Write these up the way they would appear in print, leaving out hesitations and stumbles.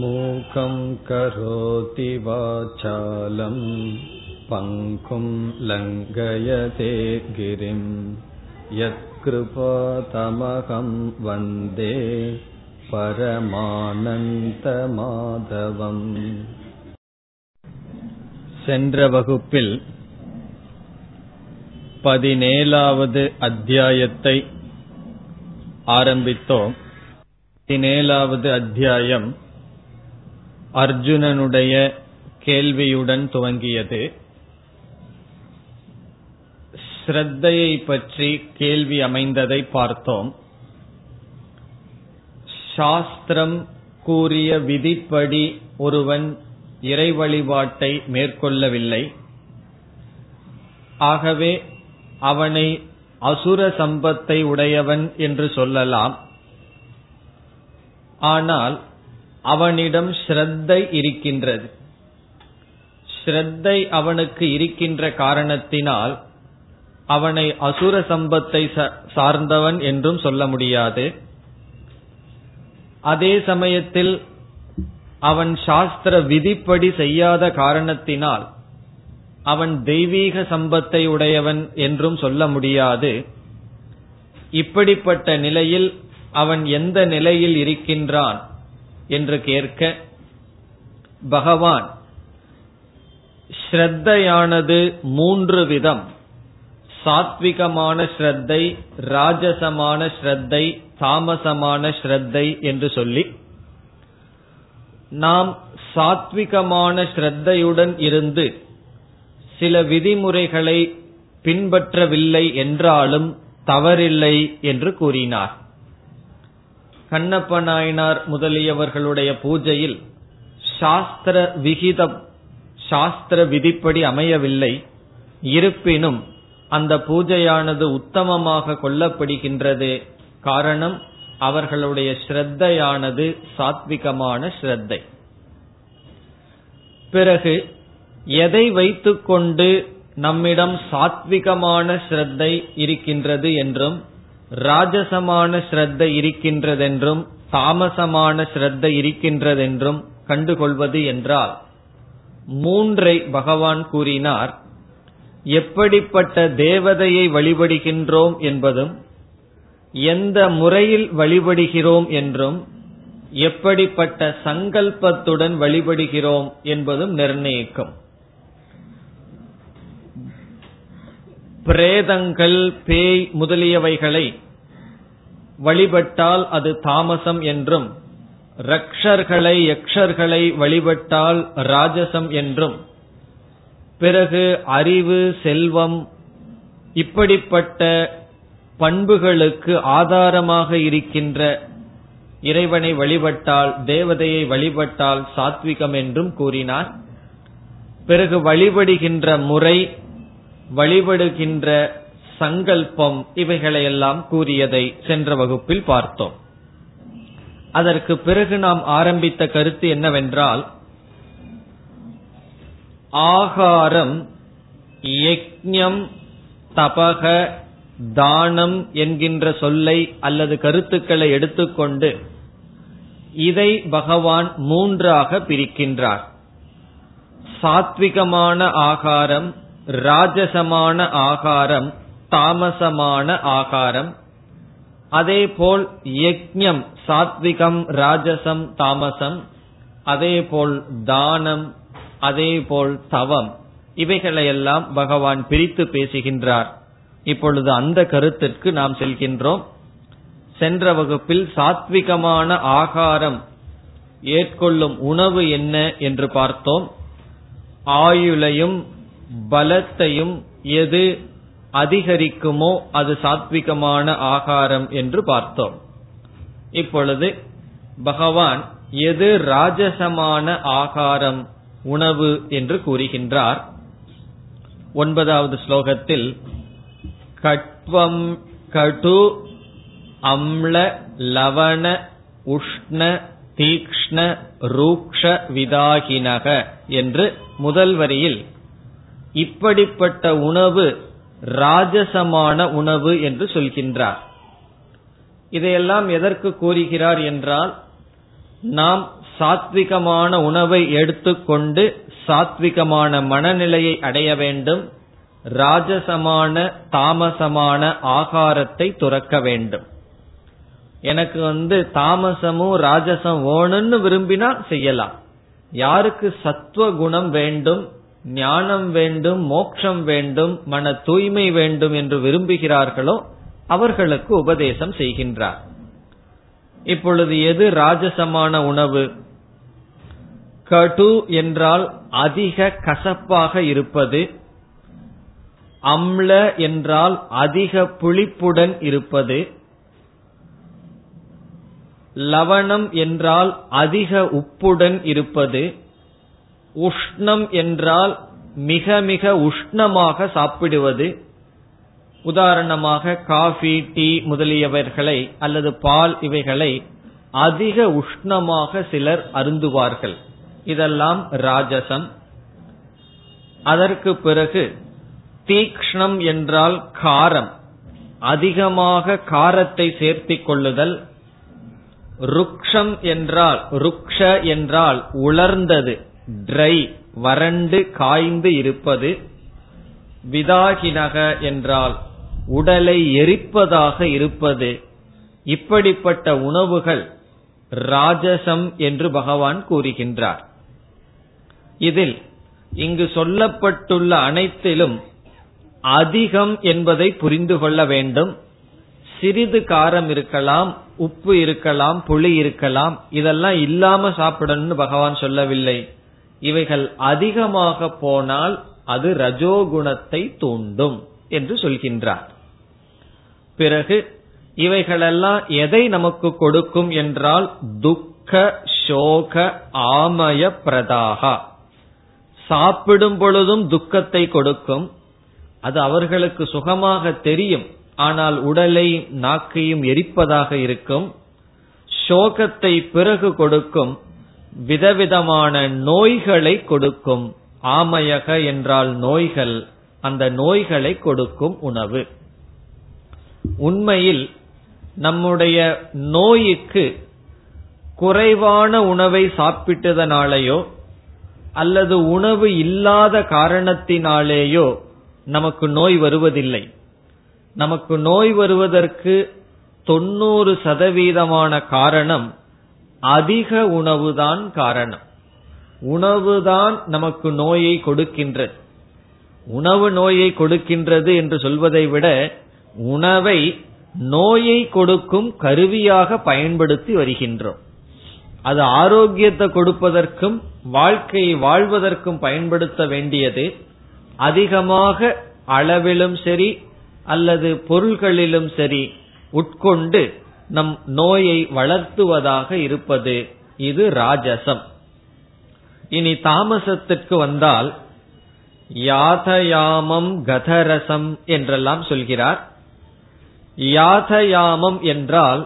மூகம் கரோதி வாசாலம் பங்கும் லங்கயதே கிரிம் யத்கிருபா தமகம் வந்தே பரமானந்த மாதவம். சென்ற வகுப்பில் 17வது அத்தியாயத்தை ஆரம்பித்தோம். 17வது அத்தியாயம் அர்ஜுனனுடைய கேள்வியுடன் துவங்கியது. ஸ்ரத்தையை பற்றி கேள்வி அமைந்ததை பார்த்தோம். சாஸ்திரம் கூறிய விதிப்படி ஒருவன் இறை வழிபாட்டை மேற்கொள்ளவில்லை, ஆகவே அவனை அசுர சம்பத்தை உடையவன் என்று சொல்லலாம். ஆனால் அவனிடம் ஸ்ரத்தை இருக்கின்றது. ஸ்ரத்தை அவனுக்கு இருக்கின்ற காரணத்தினால் அவனை அசுர சம்பத்தை சார்ந்தவன் என்றும் சொல்ல முடியாது. அதே சமயத்தில் அவன் சாஸ்திர விதிப்படி செய்யாத காரணத்தினால் அவன் தெய்வீக சம்பத்தை உடையவன் என்றும் சொல்ல முடியாது. இப்படிப்பட்ட நிலையில் அவன் எந்த நிலையில் இருக்கின்றான் என்று கேட்க, பகவான் ஸ்ரத்தையானது 3 விதம். சாத்விகமான ஸ்ரத்தை, ராஜசமான ஸ்ரத்தை, தாமசமான ஸ்ரத்தை என்று சொல்லி, நாம் சாத்விகமான ஸ்ரத்தையுடன் இருந்து சில விதிமுறைகளை பின்பற்றவில்லை என்றாலும் தவறில்லை என்று கூறினார். கண்ணப்ப நாயனார் முதலியவர்களுடைய பூஜையில் சாஸ்திர விகிதம், சாஸ்திர விதிப்படி அமையவில்லை, இருப்பினும் அந்த பூஜையானது உத்தமமாக கொள்ளப்படுகின்றது. காரணம், அவர்களுடைய ஸ்ரத்தையானது சாத்விகமான ஸ்ரத்தை. பிறகு எதை வைத்துக்கொண்டு நம்மிடம் சாத்விகமான ஸ்ரத்தை இருக்கின்றது என்றும், ராஜசமான ஸ்ரத்தை இருக்கின்றதென்றும், தாமசமான ஸ்ரத்தை இருக்கின்றதென்றும் கண்டுகொள்வது என்றால் 3ஐ பகவான் கூறினார். எப்படிப்பட்ட தேவதையை வழிபடுகின்றோம் என்பதும், எந்த முறையில் வழிபடுகிறோம் என்றும், எப்படிப்பட்ட சங்கல்பத்துடன் வழிபடுகிறோம் என்பதும் நிர்ணயிக்கும். பிரேதங்கள், பேய் முதலியவைகளை வழிபட்டால் அது தாமசம் என்றும், ரக்ஷர்களை, யக்ஷர்களை வழிபட்டால் ராஜசம் என்றும், பிறகு அறிவு, செல்வம் இப்படிப்பட்ட பண்புகளுக்கு ஆதாரமாக இருக்கின்ற இறைவனை வழிபட்டால், தேவதையை வழிபட்டால் சாத்விகம் என்றும் கூறினார். பிறகு வழிபடுகின்ற முறை, வழிபடுகின்ற சங்கல்பம் இவைகளையெல்லாம் கூறியதை சென்ற வகுப்பில் பார்த்தோம். அதற்கு பிறகு நாம் ஆரம்பித்த கருத்து என்னவென்றால், ஆகாரம், யஜ்ஞம், தபக, தானம் என்கின்ற சொல்லை அல்லது கருத்துக்களை எடுத்துக்கொண்டு இதை பகவான் 3ஆக பிரிக்கின்றார். சாத்விகமான ஆகாரம், ராஜசமான ஆகாரம், தாமசமான ஆகாரம். அதேபோல் யஜ்ஞம், சாத்விகம், ராஜசம், தாமசம். அதேபோல் தானம், அதேபோல் தவம். இவைகளையெல்லாம் பகவான் பிரித்து பேசுகின்றார். இப்பொழுது அந்த கருத்திற்கு நாம் செல்கின்றோம். சென்ற வகுப்பில் சாத்விகமான ஆகாரம் ஏற்கொள்ளும் உணவு என்ன என்று பார்த்தோம். ஆயுளையும் பலத்தையும் எது அதிகரிக்குமோ அது சாத்விகமான ஆகாரம் என்று பார்த்தோம். இப்பொழுது பகவான் எது ராஜசமான ஆகாரம், உணவு என்று கூறுகின்றார். 9வது ஸ்லோகத்தில் கட்வம் கடு அம்ல லவண உஷ்ண தீக்ஷ்ண ரூக்ஷ விதாகினக என்று முதல் வரியில் இப்படிப்பட்ட உணவு ராஜசமான உணவு என்று சொல்கின்றார். இதையெல்லாம் எதற்கு கூறுகிறார் என்றால், நாம் சாத்விகமான உணவை எடுத்துக்கொண்டு சாத்விகமான மனநிலையை அடைய வேண்டும். ராஜசமான தாமசமான ஆகாரத்தை துறக்க வேண்டும். எனக்கு தாமசமும் ராஜசம் வேணும்னு விரும்பினா செய்யலாம். யாருக்கு சத்துவ குணம் வேண்டும், ஞானம் வேண்டும், மோட்சம் வேண்டும், மன தூய்மை வேண்டும் என்று விரும்புகிறார்களோ அவர்களுக்கு உபதேசம் செய்கின்றார். இப்பொழுது எது ராஜசமான உணவு? கடு என்றால் அதிக கசப்பாக இருப்பது, அம்ல என்றால் அதிக புளிப்புடன் இருப்பது, லவணம் என்றால் அதிக உப்புடன் இருப்பது, உஷ்ணம் என்றால் மிக மிக உஷ்ணமாக சாப்பிடுவது. உதாரணமாக காஃபி, டீ முதலியவர்களை அல்லது பால், இவைகளை அதிக உஷ்ணமாக சிலர் அருந்துவார்கள். இதெல்லாம் ராஜசம். அதற்கு பிறகு தீக்ஷ்ணம் என்றால் காரம், அதிகமாக காரத்தை சேர்த்திக் கொள்ளுதல். ருக்ஷம் என்றால் உலர்ந்தது, ட்ரை, வறண்டு காய்ந்து இருப்பது. விதாகினக என்றால் உடலை எரிப்பதாக இருப்பது. இப்படிப்பட்ட உணவுகள் ராஜசம் என்று பகவான் கூறுகின்றார். இதில் இங்கு சொல்லப்பட்டுள்ள அனைத்திலும் அதிகம் என்பதை புரிந்து கொள்ள வேண்டும். சிறிது காரம் இருக்கலாம், உப்பு இருக்கலாம், புளி இருக்கலாம், இதெல்லாம் இல்லாம சாப்பிடணும்னு பகவான் சொல்லவில்லை. இவைகள் அதிகமாக போனால் அது ரஜோகுணத்தை தூண்டும் என்று சொல்கின்றார். பிறகு இவைகளெல்லாம் எதை நமக்கு கொடுக்கும் என்றால் துக்க சோக ஆமய பிரதாகா. சாப்பிடும் பொழுதும் துக்கத்தை கொடுக்கும். அது அவர்களுக்கு சுகமாக தெரியும், ஆனால் உடலை நாக்கையும் எரிப்பதாக இருக்கும். சோகத்தை பிறகு கொடுக்கும், விதவிதமான நோய்களை கொடுக்கும். ஆமயக என்றால் நோய்கள், அந்த நோய்களை கொடுக்கும் உணவு. உண்மையில் நம்முடைய நோய்க்கு குறைவான உணவை சாப்பிட்டதனாலேயோ அல்லது உணவு இல்லாத காரணத்தினாலேயோ நமக்கு நோய் வருவதில்லை. நமக்கு நோய் வருவதற்கு 90% காரணம் அதிக உணவுதான் காரணம். உணவுதான் நமக்கு நோயை கொடுக்கின்றது. உணவு நோயை கொடுக்கின்றது என்று சொல்வதை விட உணவை நோயை கொடுக்கும் கருவியாக பயன்படுத்தி வருகின்றோம். அது ஆரோக்கியத்தை கொடுப்பதற்கும் வாழ்க்கையை வாழ்வதற்கும் பயன்படுத்த வேண்டியது. அதிகமாக அளவிலும் சரி அல்லது பொருள்களிலும் சரி உட்கொண்டு நம் நோயை வளர்த்துவதாக இருப்பது, இது ராஜசம். இனி தாமசத்திற்கு வந்தால் யாதயாமம் கதரசம் என்றெல்லாம் சொல்கிறார். யாதயாமம் என்றால்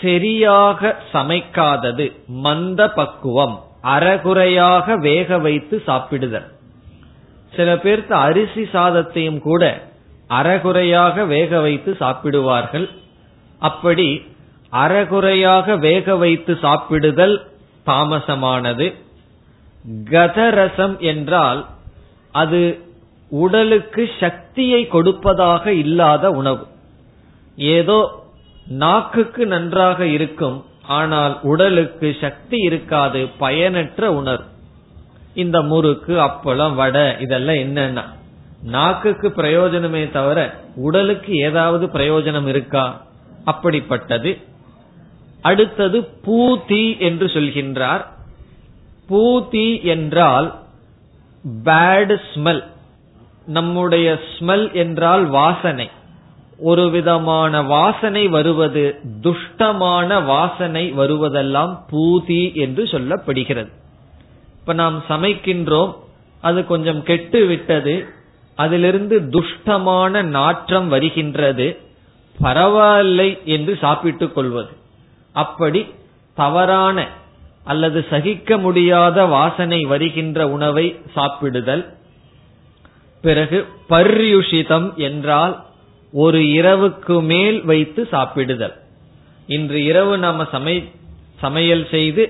சரியாக சமைக்காதது, மந்த பக்குவம், அறகுறையாக வேக வைத்து சாப்பிடுதல். சில பேருக்கு அரிசி சாதத்தையும் கூட அறகுறையாக வேக வைத்து சாப்பிடுவார்கள். அப்படி அறகுறையாக வேக வைத்து சாப்பிடுதல் தாமசமானது. கதரசம் என்றால் அது உடலுக்கு சக்தியை கொடுப்பதாக இல்லாத உணவு. ஏதோ நாக்குக்கு நன்றாக இருக்கும், ஆனால் உடலுக்கு சக்தி இருக்காது, பயனற்ற உணர்வு. இந்த முறுக்கு, அப்பளம், வடை இதெல்லாம் என்னன்னா நாக்குக்கு பிரயோஜனமே தவிர உடலுக்கு ஏதாவது பிரயோஜனம் இருக்கா? அப்படிப்பட்டது. அடுத்தது பூதி என்று சொல்கின்றார். பூதி என்றால் பேட் ஸ்மெல். நம்முடைய ஸ்மெல் என்றால் வாசனை. ஒரு விதமான வாசனை வருவது, துஷ்டமான வாசனை வருவதெல்லாம் பூதி என்று சொல்லப்படுகிறது. இப்ப நாம் சமைக்கின்றோம், அது கொஞ்சம் கெட்டு விட்டது, அதிலிருந்து துஷ்டமான நாற்றம் வருகின்றது, பரவாயில்லை என்று சாப்பிட்டுக் கொள்வது. அப்படி தவறான அல்லது சகிக்க முடியாத வாசனை வருகின்ற உணவை சாப்பிடுதல். பிறகு பர்யுஷிதம் என்றால் ஒரு இரவுக்கு மேல் வைத்து சாப்பிடுதல். இன்று இரவு நாம சமையல் செய்து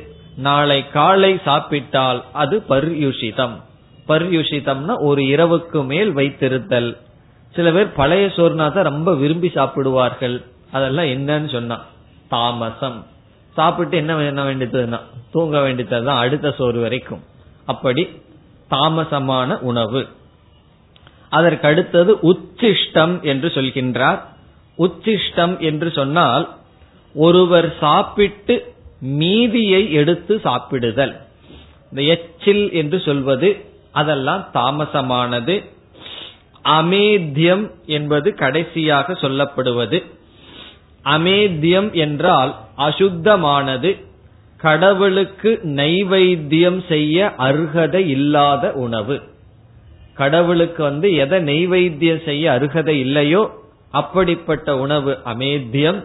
நாளை காலை சாப்பிட்டால் அது பர்யுஷிதம். பர்யுஷிதம்னா ஒரு இரவுக்கு மேல் வைத்திருத்தல். சில பேர் பழைய சோறுனாத ரொம்ப விரும்பி சாப்பிடுவார்கள். அதெல்லாம் என்னன்னு சொன்னா தாமசம். சாப்பிட்டு என்ன பண்ண வேண்டியதுன்னா தூங்க வேண்டியதுதான் அடுத்த சோறு வரைக்கும். அப்படி தாமசமான உணவு. அதற்கடுத்தது உச்சிஷ்டம் என்று சொல்கின்றார். உச்சிஷ்டம் என்று சொன்னால் ஒருவர் சாப்பிட்டு மீதியை எடுத்து சாப்பிடுதல். இந்த எச்சில் என்று சொல்வது அதெல்லாம் தாமசமானது. அமேத்தியம் என்பது கடைசியாக சொல்லப்படுவது. அமேத்தியம் என்றால் அசுத்தமானது, கடவுளுக்கு நைவேத்தியம் செய்ய அருகதை இல்லாத உணவு. கடவுளுக்கு எதை நைவேத்தியம் செய்ய அருகதை இல்லையோ அப்படிப்பட்ட உணவு அமேத்தியம்.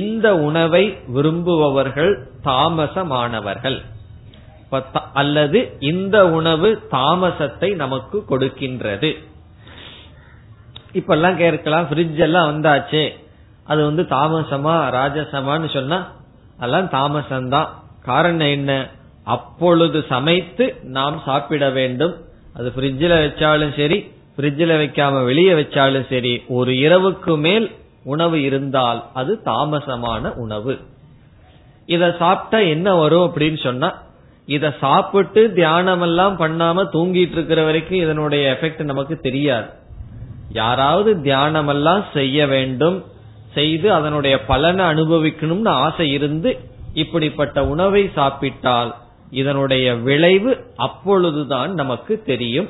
இந்த உணவை விரும்புபவர்கள் தாமசமானவர்கள். அல்லது இந்த உணவு தாமசத்தை நமக்கு கொடுக்கின்றது. இப்பெல்லாம் கேட்கலாம், ஃப்ரிட்ஜ் எல்லாம் வந்தாச்சே அது தாமசமா ராஜசமான்னு சொன்னா அதெல்லாம் தாமசம்தான். காரணம் என்ன? அப்பொழுது சமைத்து நாம் சாப்பிட வேண்டும். அது ஃப்ரிட்ஜில் வச்சாலும் சரி, ஃப்ரிட்ஜில் வைக்காம வெளியே வச்சாலும் சரி, ஒரு இரவுக்கு மேல் உணவு இருந்தால் அது தாமசமான உணவு. இத சாப்பிட்டா என்ன வரும் அப்படின்னு சொன்னா, இத சாப்பிட்டு தியானம் எல்லாம் பண்ணாம தூங்கிட்டு இருக்கிற வரைக்கும் இதனுடைய எஃபெக்ட் நமக்கு தெரியாது. யாராவது தியானம் எல்லாம் செய்ய வேண்டும், செய்து அதனுடைய பலனை அனுபவிக்கணும்னு ஆசை இருந்து இப்படிப்பட்ட உணவை சாப்பிட்டால் இதனுடைய விளைவு அப்பொழுதுதான் நமக்கு தெரியும்.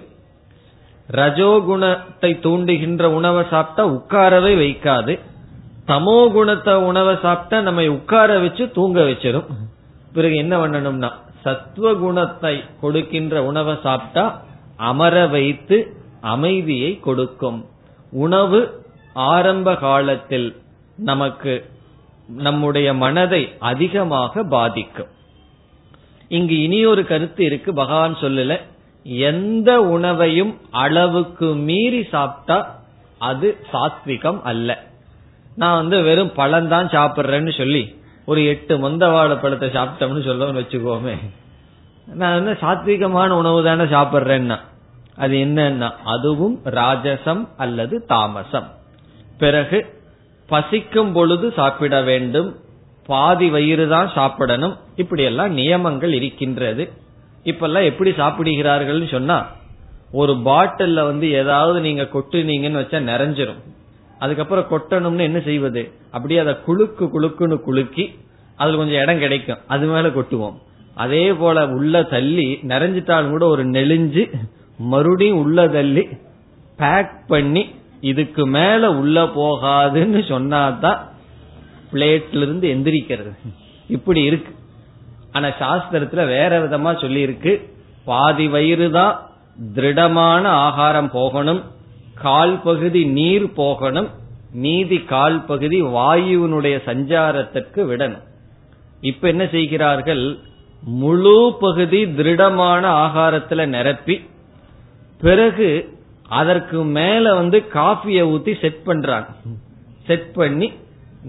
ரஜோகுணத்தை தூண்டுகின்ற உணவை சாப்பிட்டா உட்காரவே வைக்காது. தமோ குணத்தை உணவை சாப்பிட்டா நம்ம உட்கார வச்சு தூங்க வச்சிடும். பிறகு என்ன பண்ணணும்னா சத்வகுணத்தை கொடுக்கின்ற உணவை சாப்பிட்டா அமர வைத்து அமைதியை கொடுக்கும். உணவு ஆரம்ப காலத்தில் நமக்கு நம்முடைய மனதை அதிகமாக பாதிக்கும். இங்கு இனியொரு கருத்து இருக்கு. பகவான் சொல்லல எந்த உணவையும் அளவுக்கு மீறி சாப்பிட்டா அது சாத்விகம் அல்ல. நான் வெறும் பழம்தான் சாப்பிட்றேன்னு சொல்லி ஒரு 8 மந்தவாழ பழத்தை சாப்பிட்டோம்னு சொல்லணும்னு வச்சுக்கோமே, நான் சாத்விகமான உணவு தானே சாப்பிட்றேன்னா அது என்னன்னா அதுவும் ராஜசம் அல்லது தாமசம். பிறகு பசிக்கும் பொழுது சாப்பிட வேண்டும், பாதி வயிறு தான் சாப்பிடணும், இப்படி எல்லாம் நியமங்கள் இருக்கின்றது. இப்பெல்லாம் எப்படி சாப்பிடுகிறார்கள் சொன்னா, ஒரு பாட்டில்ல ஏதாவது நீங்க கொட்டுனீங்கன்னு வச்சா நிறைஞ்சிரும். அதுக்கப்புறம் கொட்டணும்னு என்ன செய்வது? அப்படியே அதை குலுக்கு குலுக்குன்னு குலுக்கி அதுல கொஞ்சம் இடம் கிடைக்கும், அது மேல கொட்டுவோம். அதே போல உள்ள தள்ளி நிறைஞ்சிட்டாலும் கூட ஒரு நெளிஞ்சு மறுபடியும் உள்ள தள்ளி பேக் பண்ணி இதுக்கு மேல உள்ள போகாதுன்னு சொன்னாதான் பிளேட்ல இருந்து எந்திரிக்கிறது. இப்படி இருக்கு. ஆனா சாஸ்திரத்துல வேற விதமா சொல்லி இருக்கு. பாதி வயிறு தான் திருடமான ஆகாரம் போகணும், கால் பகுதி நீர் போகணும், மீதி கால் பகுதி வாயுனுடைய சஞ்சாரத்திற்கு விடணும். இப்ப என்ன செய்கிறார்கள்? முழு பகுதி திருடமான ஆகாரத்துல நிரப்பி பிறகு அதற்கு மேல காஃபிய ஊத்தி செட் பண்றாங்க. செட் பண்ணி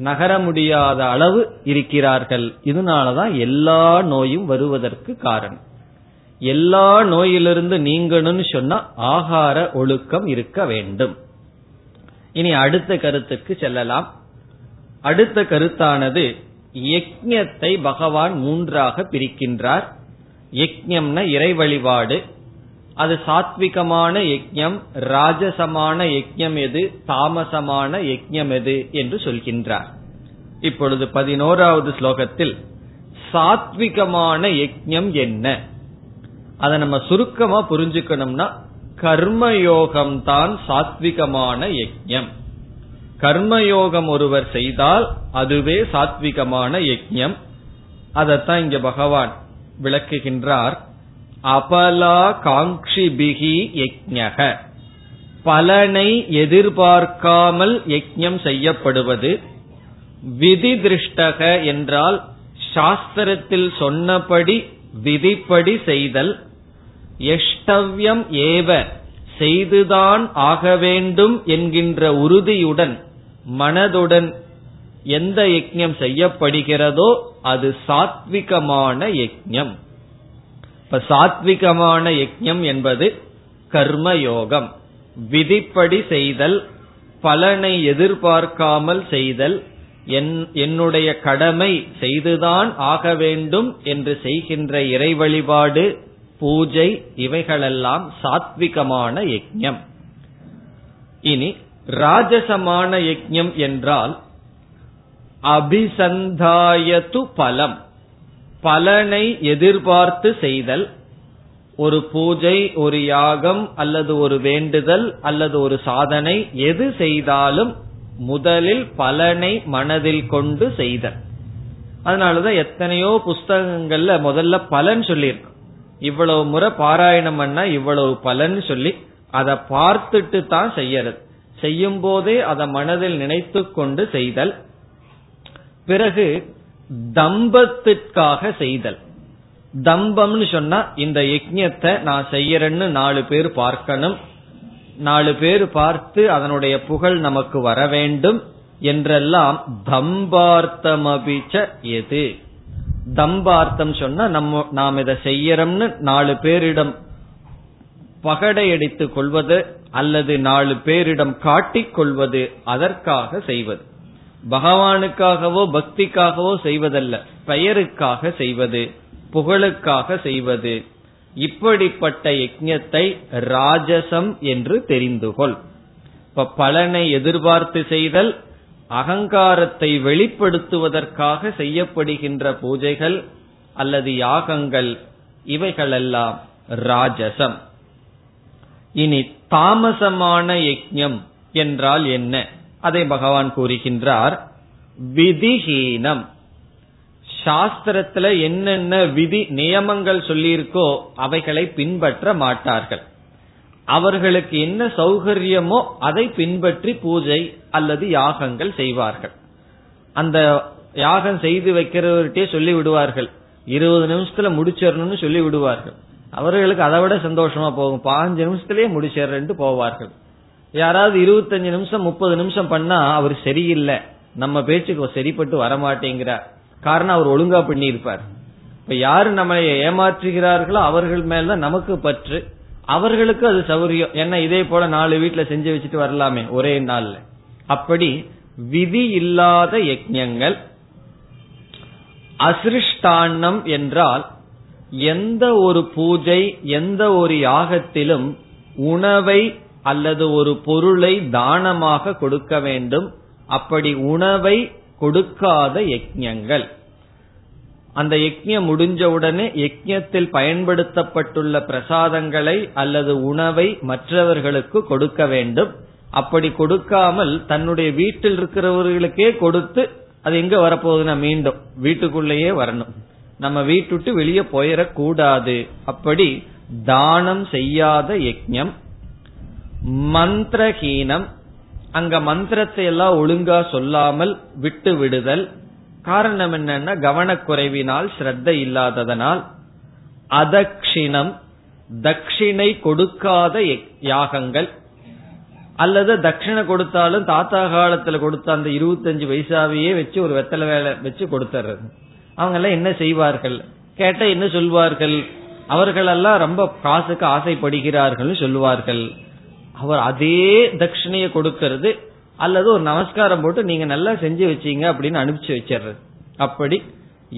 நகர முடியாத அளவு இருக்கிறார்கள். இதனாலதான் எல்லா நோயும் வருவதற்கு காரணம். எல்லா நோயிலிருந்து நீங்கணும்னு சொன்னா ஆகார ஒழுக்கம் இருக்க வேண்டும். இனி அடுத்த கருத்துக்கு செல்லலாம். அடுத்த கருத்தானது யக்ஞத்தை பகவான் மூன்றாக பிரிக்கின்றார். யக்ஞம்னா இறை வழிபாடு. அது சாத்விகமான யஜ்ஞம், ராஜசமான யஜ்ஞம் எது, தாமசமான யஜ்ஞம் எது என்று சொல்கின்றார். இப்பொழுது 11வது ஸ்லோகத்தில் சாத்விகமான யஜ்ஞம் என்ன, அதை நம்ம சுருக்கமா புரிஞ்சுக்கணும்னா கர்மயோகம்தான் சாத்விகமான யஜ்ஞம். கர்மயோகம் ஒருவர் செய்தால் அதுவே சாத்விகமான யஜ்ஞம். அதைத்தான் இங்க பகவான் விளக்குகின்றார். அபலா காங்கிபிகி யஜ்ஞக, பலனை எதிர்பார்க்காமல் யஜ்ஞம் செய்யப்படுவது. விதி திருஷ்டக என்றால் சாஸ்திரத்தில் சொன்னபடி விதிப்படி செய்தல். எஷ்டவ்யம் ஏவ, செய்துதான் ஆக வேண்டும் என்கின்ற உறுதியுடன் மனதுடன் எந்த யஜ்ஞம் செய்யப்படுகிறதோ அது சாத்விகமான யஜ்ஞம். இப்ப சாத்விகமான யஜ்ஞம் என்பது கர்மயோகம், விதிப்படி செய்தல், பலனை எதிர்பார்க்காமல் செய்தல், என்னுடைய கடமை செய்துதான் ஆக வேண்டும் என்று செய்கின்ற இறை வழிபாடு, பூஜை, இவைகளெல்லாம் சாத்விகமான யஜ்ஞம். இனி ராஜசமான யஜ்ஞம் என்றால் அபிசந்தாயது பலம், பலனை எதிர்பார்த்து செய்தல். ஒரு பூஜை, ஒரு யாகம் அல்லது ஒரு வேண்டுதல் அல்லது ஒரு சாதனை எது செய்தாலும் முதலில் பலனை மனதில் கொண்டு செய்தல். அதனாலதான் எத்தனையோ புஸ்தகங்கள்ல முதல்ல பலன் சொல்லியிருக்கு. இவ்வளவு முறை பாராயணம் பண்ணா இவ்வளவு பலன் சொல்லி அதை பார்த்துட்டு தான் செய்யறது. செய்யும் போதே அதை மனதில் நினைத்து கொண்டு செய்தல். பிறகு தம்பத்திற்காக செய்தல். தம்பம்னு சொன்னா இந்த யஜ்ஞத்தை நான் செய்யறேன்னு 4 பேர் பார்க்கணும், 4 பேர் பார்த்து அதனுடைய புகழ் நமக்கு வர வேண்டும் என்றெல்லாம் தம்பார்த்தமபிச்ச எது. தம்பார்த்தம் சொன்னா நாம் இதை செய்யறோம்னு 4 பேரிடம் பகடையடித்து கொள்வது அல்லது 4 பேரிடம் காட்டிக்கொள்வது, அதற்காக செய்வது. பகவானுக்காகவோ பக்திக்காகவோ செய்வதல்ல, பெயருக்காக செய்வது, புகழுக்காக செய்வது. இப்படிப்பட்ட யஜ்ஞத்தை ராஜசம் என்று தெரிந்துகொள். இப்ப பலனை எதிர்பார்த்து செய்தல், அகங்காரத்தை வெளிப்படுத்துவதற்காக செய்யப்படுகின்ற பூஜைகள் அல்லது யாகங்கள், இவைகளெல்லாம் ராஜசம். இனி தாமசமான யஜ்ஞம் என்றால் என்ன? அதை பகவான் கூறுகின்றார். விதிஹீனம், சாஸ்திரத்துல என்னென்ன விதி நியமங்கள் சொல்லியிருக்கோ அவைகளை பின்பற்ற மாட்டார்கள். அவர்களுக்கு என்ன சௌகரியமோ அதை பின்பற்றி பூஜை அல்லது யாகங்கள் செய்வார்கள். அந்த யாகம் செய்து வைக்கிறவர்கிட்டே சொல்லி விடுவார்கள், 20 நிமிஷத்துல முடிச்சிடணும்னு சொல்லி விடுவார்கள். அவர்களுக்கு அதை விட சந்தோஷமா போகும், 5 நிமிஷத்திலேயே முடிச்சிடறேன்ட்டு போவார்கள். யாராவது 25 நிமிஷம் 30 நிமிஷம் பண்ணா அவர் சரியில்லை, நம்ம பேச்சுக்கு சரிப்பட்டு வரமாட்டேங்கிறார். காரணம், அவர் ஒழுங்கா பண்ணி இருப்பார். இப்ப யாரு நம்மளை ஏமாற்றுகிறார்களோ அவர்கள் மேலதான் நமக்கு பற்று, அவர்களுக்கு அது சௌரியம். ஏன்னா இதே போல 4 வீட்டுல செஞ்சு வச்சுட்டு வரலாமே ஒரே நாள்ல. அப்படி விதி இல்லாத யஜ்ஞங்கள். அசிருஷ்டான்னம் என்றால் எந்த ஒரு பூஜை, எந்த ஒரு யாகத்திலும் உணவை அல்லது ஒரு பொருளை தானமாக கொடுக்க வேண்டும். அப்படி உணவை கொடுக்காத யஜ்ஞங்கள். அந்த யஜ்ஞம் முடிஞ்சவுடனே யஜ்ஞத்தில் பயன்படுத்தப்பட்டுள்ள பிரசாதங்களை அல்லது உணவை மற்றவர்களுக்கு கொடுக்க வேண்டும். அப்படி கொடுக்காமல் தன்னுடைய வீட்டில் இருக்கிறவர்களுக்கே கொடுத்து அது எங்க வரப்போகுதுன்னா மீண்டும் வீட்டுக்குள்ளேயே வரணும். நம்ம வீட்டு விட்டு வெளியே போயிடக்கூடாது. அப்படி தானம் செய்யாத யஜ்ஞம். மந்திரஹீனம், அங்க மந்திரத்தை எல்லாம் ஒழுங்கா சொல்லாமல் விட்டு விடுதல். காரணம் என்னன்னா கவனக்குறைவினால், ஸ்ரத்தை இல்லாததனால். அதக்ஷிணம், தட்சிணை கொடுக்காத யாகங்கள். அல்லது தட்சிணை கொடுத்தாலும் தாத்தா காலத்துல கொடுத்த அந்த 25 பைசாவையே வச்சு ஒரு வெத்தலை வேலை வச்சு கொடுத்துறது. அவங்க எல்லாம் என்ன செய்வார்கள் கேட்டா என்ன சொல்வார்கள்? அவர்களெல்லாம் ரொம்ப காசுக்கு ஆசைப்படுகிறார்கள் சொல்வார்கள். அவர் அதே தட்சிணைய கொடுக்கிறது அல்லது ஒரு நமஸ்காரம் போட்டு நீங்க நல்லா செஞ்சு வச்சீங்க அப்படின்னு அனுப்பிச்சு வச்சிடுறது. அப்படி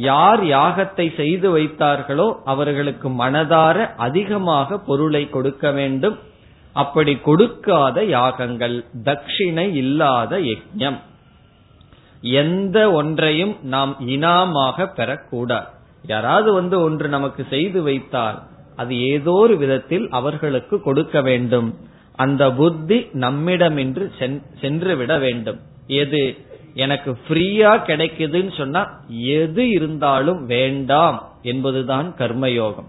யார் யாகத்தை செய்து வைத்தார்களோ அவர்களுக்கு மனதார அதிகமாக பொருளை கொடுக்க வேண்டும். அப்படி கொடுக்காத யாகங்கள், தட்சிணை இல்லாத யஜ்ஞம். எந்த ஒன்றையும் நாம் இனாமாக பெறக்கூடாது. யாராவது ஒன்று நமக்கு செய்து வைத்தால் அது ஏதோ ஒரு விதத்தில் அவர்களுக்கு கொடுக்க வேண்டும். அந்த புத்தி நம்மிடமின்றி சென்று விட வேண்டும். எது எனக்கு ஃப்ரீயா கிடைக்குதுன்னு சொன்னா எது இருந்தாலும் வேண்டாம் என்பதுதான் கர்மயோகம்.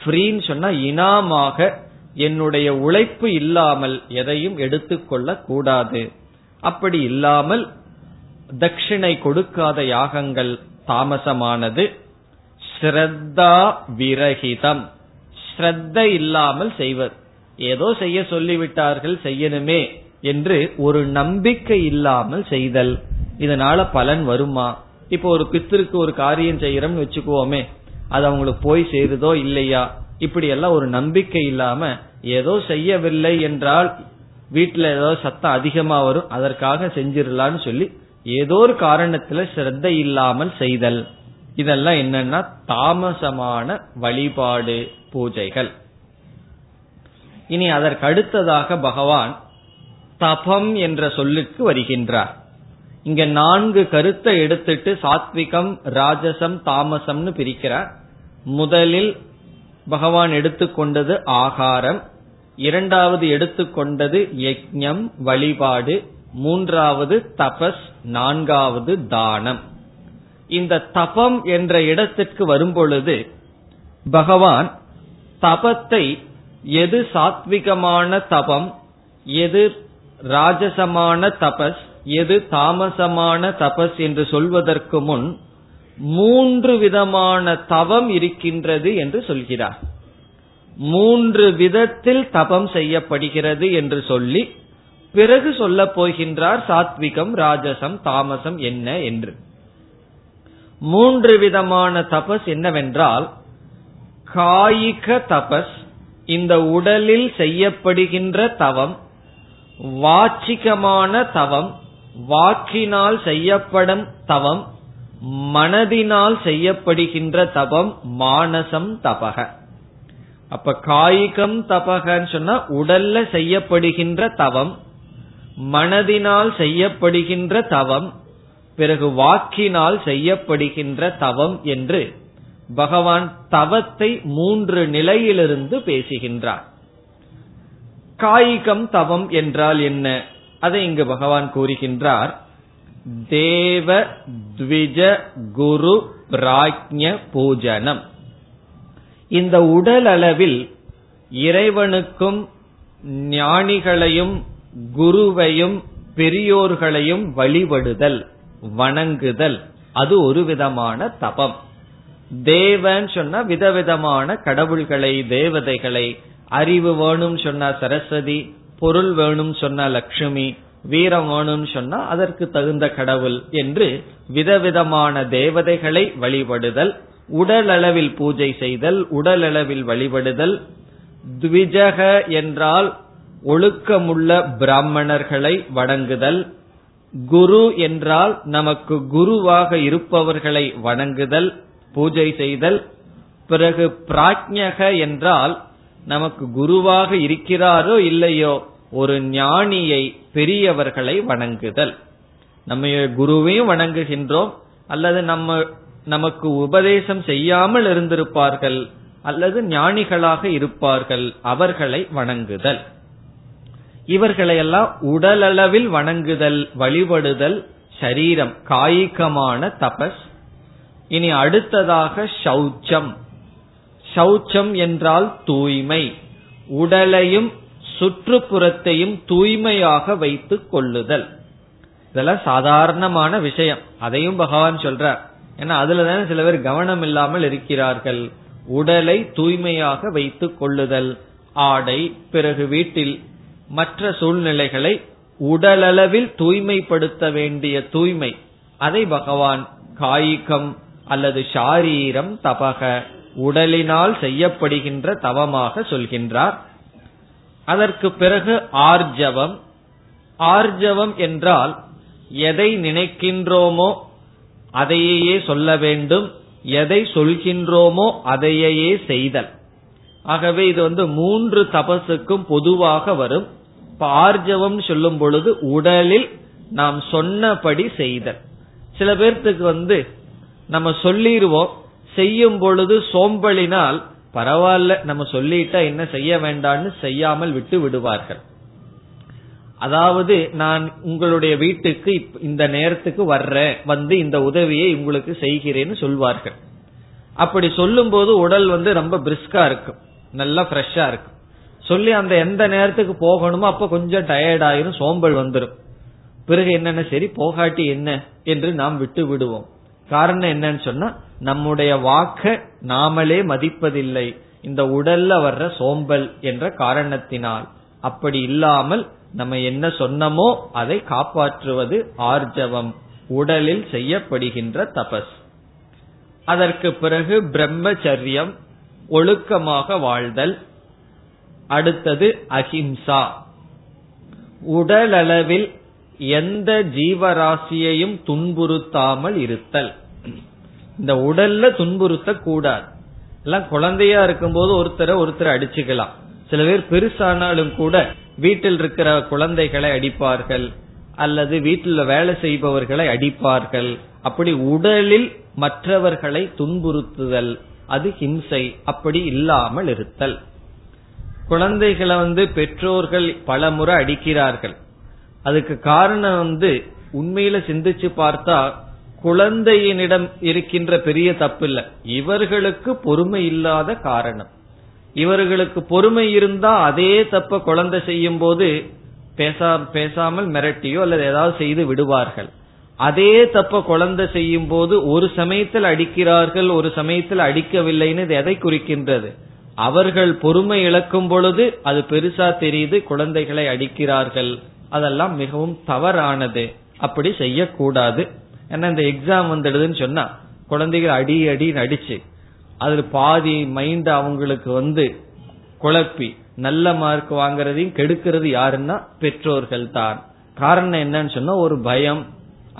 ஃப்ரீன்னு சொன்னா இனாமாக என்னுடைய உழைப்பு இல்லாமல் எதையும் எடுத்துக்கொள்ள கூடாது. அப்படி இல்லாமல் தட்சிணை கொடுக்காத யாகங்கள் தாமசமானது. ஸ்ரத்தா விரஹிதம், ஸ்ரத்த இல்லாமல் செய்வது. ஏதோ செய்ய சொல்லிவிட்டார்கள் செய்யணுமே என்று ஒரு நம்பிக்கை இல்லாமல் செய்தல். இதனால பலன் வருமா? இப்போ ஒரு பித்ருக்கு ஒரு காரியம் செய்யறோம்னு வச்சுக்குவோமே, அது அவங்களுக்கு போய் சேருதோ இல்லையா, இப்படி எல்லாம் ஒரு நம்பிக்கை இல்லாம ஏதோ செய்யவில்லை என்றால் வீட்டுல ஏதோ சத்தம் அதிகமா வரும், அதற்காக செஞ்சிடலான்னு சொல்லி ஏதோ ஒரு காரணத்துல ஸ்ரத்த இல்லாமல் செய்தல், இதெல்லாம் என்னன்னா தாமசமான வழிபாடு பூஜைகள். இனி அதற்கு அடுத்ததாக பகவான் தபம் என்ற சொல்லுக்கு வருகின்றார். இங்க 4 கருத்தை எடுத்துட்டு சாத்விகம் ராஜசம் தாமசம்னு பிரிக்கிறார். முதலில் பகவான் எடுத்துக்கொண்டது ஆகாரம், இரண்டாவது எடுத்துக்கொண்டது யஜ்ஞம் வழிபாடு, மூன்றாவது தபஸ், நான்காவது தானம். இந்த தபம் என்ற இடத்திற்கு வரும்பொழுது பகவான் தபத்தை எது சாத்விகமான தபம், எது ராஜசமான தபஸ், எது தாமசமான தபஸ் என்று சொல்வதற்கு முன் 3 விதமான தவம் இருக்கின்றது என்று சொல்கிறார். 3 விதத்தில் தபம் செய்யப்படுகிறது என்று சொல்லி பிறகு சொல்ல போகின்றார் சாத்விகம் ராஜசம் தாமசம் என்ன என்று. 3 விதமான தபஸ் என்னவென்றால், காயிக தபஸ், இந்த உடலில் செய்யப்படுகின்ற தவம், வாச்சிகமான தவம், வாக்கினால் செய்யப்படும் தவம், மனதினால் செய்யப்படுகின்ற தபம், மானசம் தபக. அப்ப காயிகம் தபகன்னு சொன்னா உடல்ல செய்யப்படுகின்ற தவம், மனதினால் செய்யப்படுகின்ற தவம், பிறகு வாக்கினால் செய்யப்படுகின்ற தவம் என்று பகவான் தவத்தை 3 நிலையிலிருந்து பேசுகின்றார். காயிகம் தவம் என்றால் என்ன, அதை இங்கு பகவான் கூறுகின்றார். தேவ த்விஜ குரு பிராக்ஞ பூஜனம். இந்த உடல் அளவில் இறைவனுக்கும் ஞானிகளையும் குருவையும் பெரியோர்களையும் வழிபடுதல் வணங்குதல், அது ஒரு விதமான தபம். தேவன் சொன்னா விதவிதமான கடவுள்களை தேவதைகளை, அறிவு வேணும் சொன்னா சரஸ்வதி, பொருள் வேணும் சொன்னா லட்சுமி, வீரம் வேணும் சொன்னா அதற்கு தகுந்த கடவுள் என்று விதவிதமான தேவதைகளை வழிபடுதல், உடல் அளவில் பூஜை செய்தல், உடல் அளவில் வழிபடுதல். த்விஜக என்றால் ஒழுக்கமுள்ள பிராமணர்களை வணங்குதல், குரு என்றால் நமக்கு குருவாக இருப்பவர்களை வணங்குதல் பூஜை செய்தல், பிறகு பிராக்ஞக என்றால் நமக்கு குருவாக இருக்கிறாரோ இல்லையோ ஒரு ஞானியை பெரியவர்களை வணங்குதல். நம்ம குருவையும் வணங்குகின்றோம், அல்லது நம்ம நமக்கு உபதேசம் செய்யாமல் இருந்திருப்பார்கள் அல்லது ஞானிகளாக இருப்பார்கள், அவர்களை வணங்குதல். இவர்களையெல்லாம் உடலளவில் வணங்குதல் வழிபடுதல், சரீரம் காயிகமான தபஸ். இனி அடுத்ததாக சௌச்சம். சௌச்சம் என்றால் தூய்மை, உடலையும் சுற்றுப்புறத்தையும் தூய்மையாக வைத்துக் கொள்ளுதல். இதெல்லாம் சாதாரணமான விஷயம், அதையும் பகவான் சொல்றார். ஏன்னா அதுலதான சில பேர் கவனம் இல்லாமல் இருக்கிறார்கள். உடலை தூய்மையாக வைத்துக் கொள்ளுதல், ஆடை, பிறகு வீட்டில் மற்ற சூழ்நிலைகளை உடலளவில் தூய்மைப்படுத்த வேண்டிய தூய்மை, அதை பகவான் காயிகம் அல்லது ஷாரீரம் தபக உடலினால் செய்யப்படுகின்ற தவமாக சொல்கின்றார். அதற்கு பிறகு ஆர்ஜவம். ஆர்ஜவம் என்றால் எதை நினைக்கின்றோமோ அதையே சொல்ல வேண்டும், எதை சொல்கின்றோமோ அதையே செய்தல். ஆகவே இது 3 தபசுக்கும் பொதுவாக வரும். ஆர்ஜவம் சொல்லும் பொழுது உடலில் நாம் சொன்னபடி செய்தல். சில பேர்த்துக்கு நம்ம சொல்லிடுவோம், செய்யும் பொழுது சோம்பலினால் பரவாயில்ல நம்ம சொல்லிட்டா என்ன செய்ய வேண்டாம்னு செய்யாமல் விட்டு விடுவார்கள். அதாவது நான் உங்களுடைய வீட்டுக்கு இந்த நேரத்துக்கு வர்றேன், இந்த உதவியை உங்களுக்கு செய்கிறேன்னு சொல்வார்கள். அப்படி சொல்லும் போது உடல் ரொம்ப பிரிஸ்கா இருக்கும், நல்லா ஃப்ரெஷ்ஷா இருக்கும். சொல்லி அந்த எந்த நேரத்துக்கு போகணுமோ அப்ப கொஞ்சம் டயர்ட் ஆயிரும், சோம்பல் வந்துடும். பிறகு என்னன்னு சரி போகாட்டி என்ன என்று நாம் விட்டு விடுவோம். காரணம் என்னன்னு சொன்னா நம்முடைய வாக்க நாமளே மதிப்பதில்லை, இந்த உடல்ல வர்ற சோம்பல் என்ற காரணத்தினால். அப்படி இல்லாமல் நம்ம என்ன சொன்னமோ அதை காப்பாற்றுவது ஆர்ஜவம். உடலில் செய்யப்படுகின்ற தபஸ். அதற்கு பிறகு பிரம்மச்சரியம், ஒழுக்கமாக வாழ்தல். அடுத்தது அஹிம்சா, உடலளவில் எந்த ஜீவராசியையும் துன்புறுத்தாமல் இருத்தல். இந்த உடல்ல துன்புறுத்த கூடாது. எல்லாம் குழந்தையா இருக்கும்போது ஒருத்தரை அடிச்சுக்கலாம். சில பேர் பெருசானாலும் கூட வீட்டில் இருக்கிற குழந்தைகளை அடிப்பார்கள், அல்லது வீட்டில் வேலை செய்பவர்களை அடிப்பார்கள். அப்படி உடலில் மற்றவர்களை துன்புறுத்துதல், அது ஹிம்சை. அப்படி இல்லாமல் இருத்தல். குழந்தைகளை பெற்றோர்கள் பல முறை அடிக்கிறார்கள். அதுக்கு காரணம் உண்மையில சிந்திச்சு பார்த்தா குழந்தையினிடம் இருக்கின்ற பெரிய தப்பு இல்ல, இவர்களுக்கு பொறுமை இல்லாத காரணம். இவர்களுக்கு பொறுமை இருந்தா அதே தப்ப குழந்தை செய்யும் போது பேசாமல் மிரட்டியோ அல்லது ஏதாவது செய்து விடுவார்கள். அதே தப்ப குழந்தை செய்யும் போது ஒரு சமயத்தில் அடிக்கிறார்கள், ஒரு சமயத்தில் அடிக்கவில்லைன்னு இது எதை குறிக்கின்றது? அவர்கள் பொறுமை இழக்கும் பொழுது அது பெருசா தெரியுது, குழந்தைகளை அடிக்கிறார்கள். அதெல்லாம் மிகவும் தவறானது, அப்படி செய்யக்கூடாது. ஏன்னா இந்த எக்ஸாம் வந்துடுதுன்னு சொன்னா குழந்தைகள் அடி அடி அடிச்சு அதுல பாதி மைண்ட் அவங்களுக்கு குழப்பி நல்ல மார்க் வாங்கறதையும் கெடுக்கிறது யாருன்னா பெற்றோர்கள் தான். காரணம் என்னன்னு சொன்னா ஒரு பயம்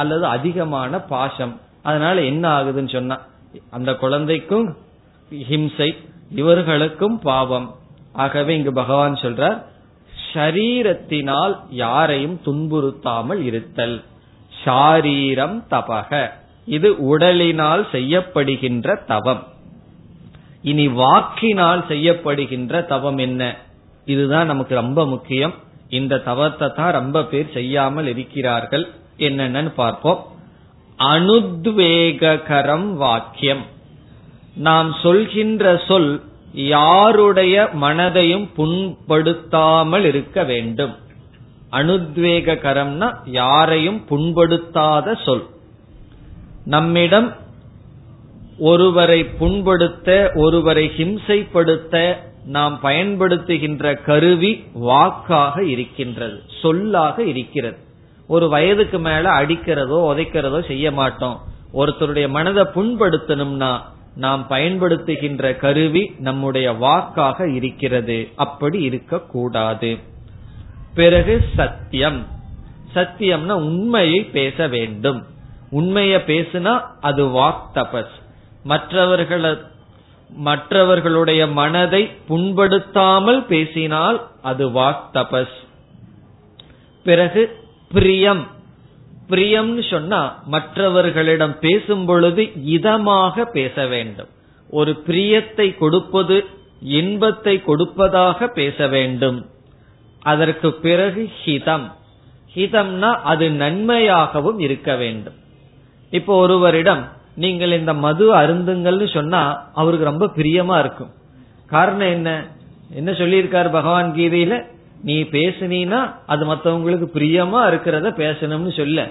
அல்லது அதிகமான பாசம். அதனால என்ன ஆகுதுன்னு சொன்னா அந்த குழந்தைக்கும் ஹிம்சை, இவர்களுக்கும் பாவம். ஆகவே இங்கு பகவான் சொல்றார், ஷரீரத்தினால் யாரையும் துன்புறுத்தாமல் இருத்தல். ஷாரீரம் தபக, இது உடலினால் செய்யப்படுகின்ற தவம். இனி வாக்கினால் செய்யப்படுகின்ற தவம் என்ன? இதுதான் நமக்கு ரொம்ப முக்கியம். இந்த தவத்தை தான் ரொம்ப பேர் செய்யாமல் இருக்கிறார்கள். என்னன்னு பார்ப்போம். அனுத்வேககரம் வாக்கியம், நாம் சொல்கின்ற சொல் யாருடைய மனதையும் புண்படுத்தாமல் இருக்க வேண்டும். அனுத்வேககரம்னா யாரையும் புண்படுத்தாத சொல். நம்மிடம் ஒருவரை புண்படுத்த, ஒருவரை ஹிம்சைப்படுத்த நாம் பயன்படுத்துகின்ற கருவி வாக்காக இருக்கின்றது, சொல்லாக இருக்கிறது. ஒரு வயதுக்கு மேல அடிக்கிறதோ உதைக்கிறதோ செய்ய மாட்டோம். ஒருத்தருடைய மனதை புண்படுத்தணும்னா நாம் பயன்படுத்துகின்ற கருவி நம்முடைய வாக்காக இருக்கிறது, அப்படி இருக்க கூடாது. பிறகு சத்தியம், சத்தியம்னா உண்மையை பேச வேண்டும். உண்மையை பேசுனா அது வாக் தபஸ். மற்றவர்களுடைய மனதை புண்படுத்தாமல் பேசினால் அது வாக் தபஸ். பிறகு பிரியம், பிரியம்னு சொன்னா மற்றவர்களிடம் பேசும் பொழுது இதமாக பேச வேண்டும். ஒரு பிரியத்தை கொடுப்பது, இன்பத்தை கொடுப்பதாக பேச வேண்டும். அதற்கு பிறகு ஹிதம், ஹிதம்னா அது நன்மையாகவும் இருக்க வேண்டும். இப்போ ஒருவரிடம் நீங்கள் இந்த மது அருந்துங்கள்னு சொன்னா அவருக்கு ரொம்ப பிரியமா இருக்கும். காரணம் என்ன என்ன சொல்லியிருக்காரு பகவான் கீதையில? நீ பேசினா அது மற்றவங்களுக்கு பிரியமா இருக்கிறத பேசணும்னு சொல்ல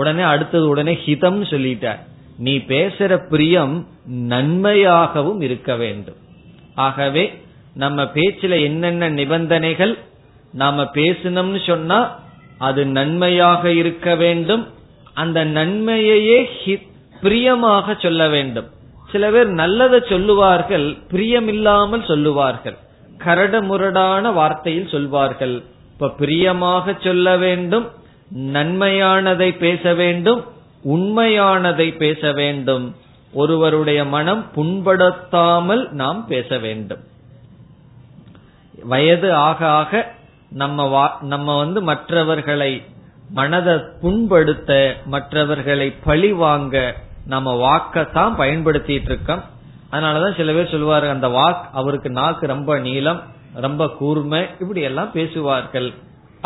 உடனே அடுத்தது உடனே ஹிதம்னு சொல்லிட்டார். நீ பேசுற பிரியம் நன்மையாகவும் இருக்க வேண்டும். ஆகவே நம்ம பேச்சுல என்னென்ன நிபந்தனைகள்? நாம பேசணும்னு சொன்னா அது நன்மையாக இருக்க வேண்டும். அந்த நன்மையையே பிரியமாக சொல்ல வேண்டும். சில பேர் நல்லதை சொல்லுவார்கள், பிரியமில்லாமல் சொல்லுவார்கள், கரடுமுரடான வார்த்தையில் சொல்வார்கள். இப்ப பிரியமாக சொல்ல வேண்டும், நன்மையானதை பேச வேண்டும், உண்மையானதை பேச வேண்டும், ஒருவருடைய மனம் புண்படுத்தாமல் நாம் பேச வேண்டும். வயது ஆக ஆக நம்ம மற்றவர்களை மனதை புண்படுத்த, மற்றவர்களை பழி வாங்க நம்ம வாக்கத்தான் பயன்படுத்திட்டு இருக்கோம். அதனாலதான் சில பேர் சொல்லுவார்கள், அந்த வாக் அவருக்கு நாக்கு ரொம்ப நீளம், ரொம்ப கூர்மை, இப்படி எல்லாம் பேசுவார்கள்.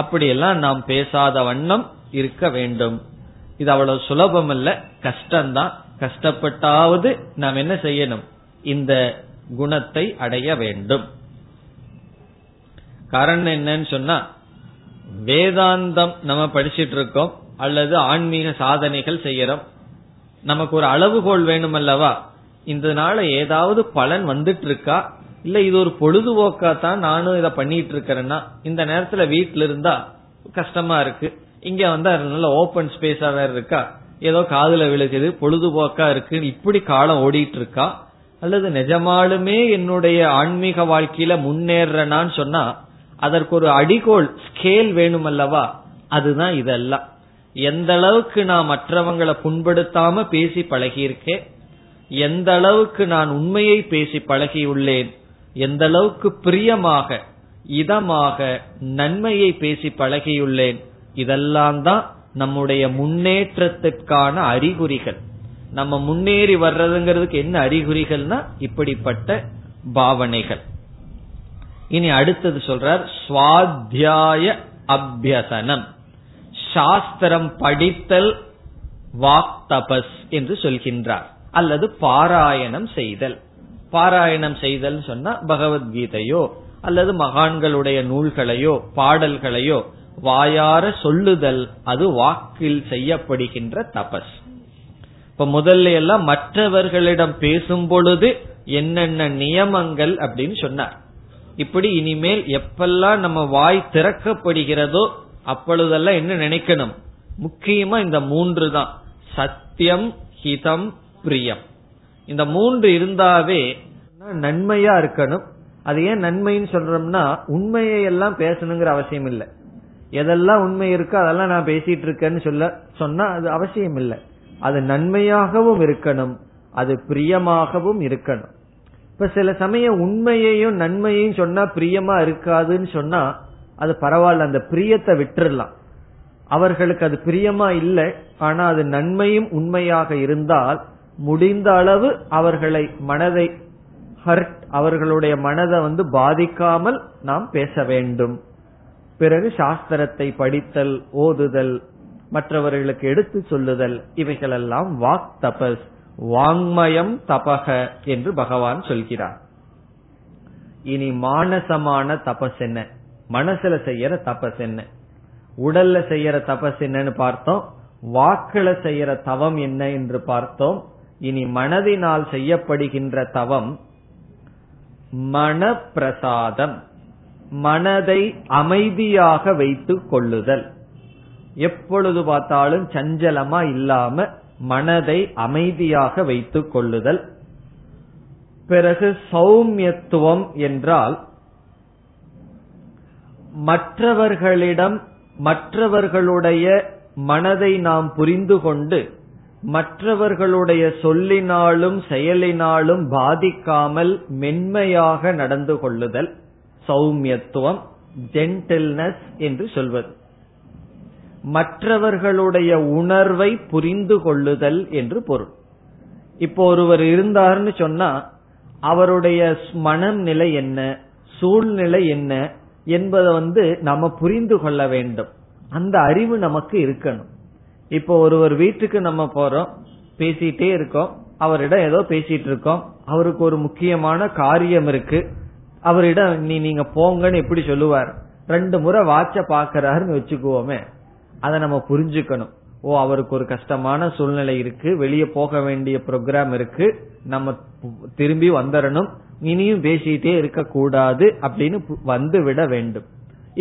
அப்படியெல்லாம் நாம் பேசாத வண்ணம் இருக்க வேண்டும். இது அவ்வளவு சுலபம் அல்ல, கஷ்டம்தான். கஷ்டப்பட்டாவது நாம் என்ன செய்யணும்? இந்த குணத்தை அடைய வேண்டும். காரணம் என்னன்னு சொன்னா வேதாந்தம் நம்ம படிச்சுட்டு இருக்கோம் அல்லது ஆன்மீக சாதனைகள் செய்யறோம். நமக்கு ஒரு அளவுகோல் வேணும் அல்லவா? இதனால ஏதாவது பலன் வந்துட்டு இருக்கா, இல்ல இது ஒரு பொழுதுபோக்கா தான் நானும் இதை பண்ணிட்டு இருக்கிறேன்னா? இந்த நேரத்துல வீட்டுல இருந்தா கஷ்டமா இருக்கு, இங்க வந்தா ஓபன் ஸ்பேஸா வேற இருக்கா, ஏதோ காதுல விழுகுது, பொழுதுபோக்கா இருக்கு, இப்படி காலம் ஓடிட்டு இருக்கா, அல்லது நிஜமாலுமே என்னுடைய ஆன்மீக வாழ்க்கையில முன்னேறனான்னு சொன்னா அதற்கு ஒரு அடிகோல் ஸ்கேல் வேணும் அல்லவா? அதுதான் இதெல்லாம். எந்த அளவுக்கு நான் மற்றவங்களை புண்படுத்தாம பேசி பழகியிருக்கேன், எந்த அளவுக்கு நான் உண்மையை பேசி பழகியுள்ளேன், எந்த அளவுக்கு பிரியமாக இதமாக நன்மையை பேசி பழகியுள்ளேன், இதெல்லாம் தான் நம்முடைய முன்னேற்றத்திற்கான அறிகுறிகள். நம்ம முன்னேறி வர்றதுங்கிறதுக்கு என்ன அறிகுறிகள்னா இப்படிப்பட்ட பாவனைகள். இனி அடுத்தது சொல்றார், ஸ்வாத்யாய அபியசனம். சாஸ்திரம் படித்தல், வாக்தபஸ் என்று சொல்கின்றார், அல்லது பாராயணம் செய்தல். பாராயணம் செய்தல் சொன்னா பகவத்கீதையோ அல்லது மகான்களுடைய நூல்களையோ பாடல்களையோ வாயார சொல்லுதல், அது வாக்கில் செய்யப்படுகின்ற தபஸ். இப்ப முதல்ல எல்லாம் மற்றவர்களிடம் பேசும் பொழுது என்னென்ன நியமங்கள் அப்படின்னு சொன்னார். இப்படி இனிமேல் எப்பெல்லாம் நம்ம வாய் திறக்கப்படுகிறதோ அப்பொழுதெல்லாம் என்ன நினைக்கணும்? முக்கியமா இந்த மூன்று தான், சத்தியம் ஹிதம் பிரியம். இந்த மூன்று இருந்தாவே நன்மையா இருக்கணும். அது ஏன் நன்மைன்னு சொல்றோம்னா உண்மையை எல்லாம் பேசணுங்கிற அவசியம் இல்லை. எதெல்லாம் உண்மை இருக்கோ அதெல்லாம் நான் பேசிட்டு இருக்கேன்னு சொன்னா அது அவசியம் இல்லை. அது நன்மையாகவும் இருக்கணும், அது பிரியமாகவும் இருக்கணும். இப்ப சில சமயம் உண்மையையும் நன்மையையும் சொன்னா பிரியமா இருக்காதுன்னு சொன்னா அது பரவாயில்ல, அந்த பிரியத்தை விட்டுறலாம். அவர்களுக்கு அது பிரியமா இல்லை, ஆனா அது நன்மையும் உண்மையாக இருந்தால் முடிந்த அளவு அவர்களை மனதை ஹர்ட், அவர்களுடைய மனதை பாதிக்காமல் நாம் பேச வேண்டும். பிறகு சாஸ்திரத்தை படித்தல், ஓதுதல், மற்றவர்களுக்கு எடுத்து சொல்லுதல், இவைகளெல்லாம் வாக் தபஸ், வாங்மயம் தபக என்று பகவான் சொல்கிறார். இனி மானசமான தபஸ் என்ன, மனசுல செய்யற தபஸ் என்ன, உடல்ல செய்யற தபஸ் என்னன்னு பார்த்தோம், வாக்குல செய்யற தவம் என்ன என்று பார்த்தோம். இனி மனதினால் செய்யப்படுகின்ற தவம் மன பிரசாதம், மனதை அமைதியாக வைத்துக் கொள்ளுதல். எப்பொழுது பார்த்தாலும் சஞ்சலமா இல்லாம மனதை அமைதியாக வைத்துக் கொள்ளுதல். பிறகு சௌமியத்துவம் என்றால் மற்றவர்களிடம் மற்றவர்களுடைய மனதை நாம் புரிந்து கொண்டு மற்றவர்களுடைய சொல்லினாலும் செயலினாலும் பாதிக்காமல் மென்மையாக நடந்து கொள்ளுதல், சௌமியத்துவம், ஜென்டில்னஸ் என்று சொல்வது. மற்றவர்களுடைய உணர்வை புரிந்து கொள்ளுதல் என்று பொருள். இப்போ ஒருவர் இருந்தார்னு சொன்னா அவருடைய மனம் நிலை என்ன, சூழ்நிலை என்ன என்பதை நம்ம புரிந்து கொள்ள வேண்டும். அந்த அறிவு நமக்கு இருக்கணும். இப்போ ஒருவர் வீட்டுக்கு நம்ம போறோம், பேசிட்டே இருக்கோம், அவரிடம் ஏதோ பேசிட்டு இருக்கோம், அவருக்கு ஒரு முக்கியமான காரியம் இருக்கு, அவரிடம் நீங்க போங்கன்னு எப்படி சொல்லுவார்? 2 முறை வாட்ச பாக்கிறாருன்னு வச்சுக்குவோமே, அதை நம்ம புரிஞ்சுக்கணும். ஓ, அவருக்கு ஒரு கஷ்டமான சூழ்நிலை இருக்கு, வெளியே போக வேண்டிய ப்ரோக்ராம் இருக்கு, நம்ம திரும்பி வந்துடணும், இனியும் பேசிட்டே இருக்க கூடாது அப்படின்னு வந்து விட வேண்டும்.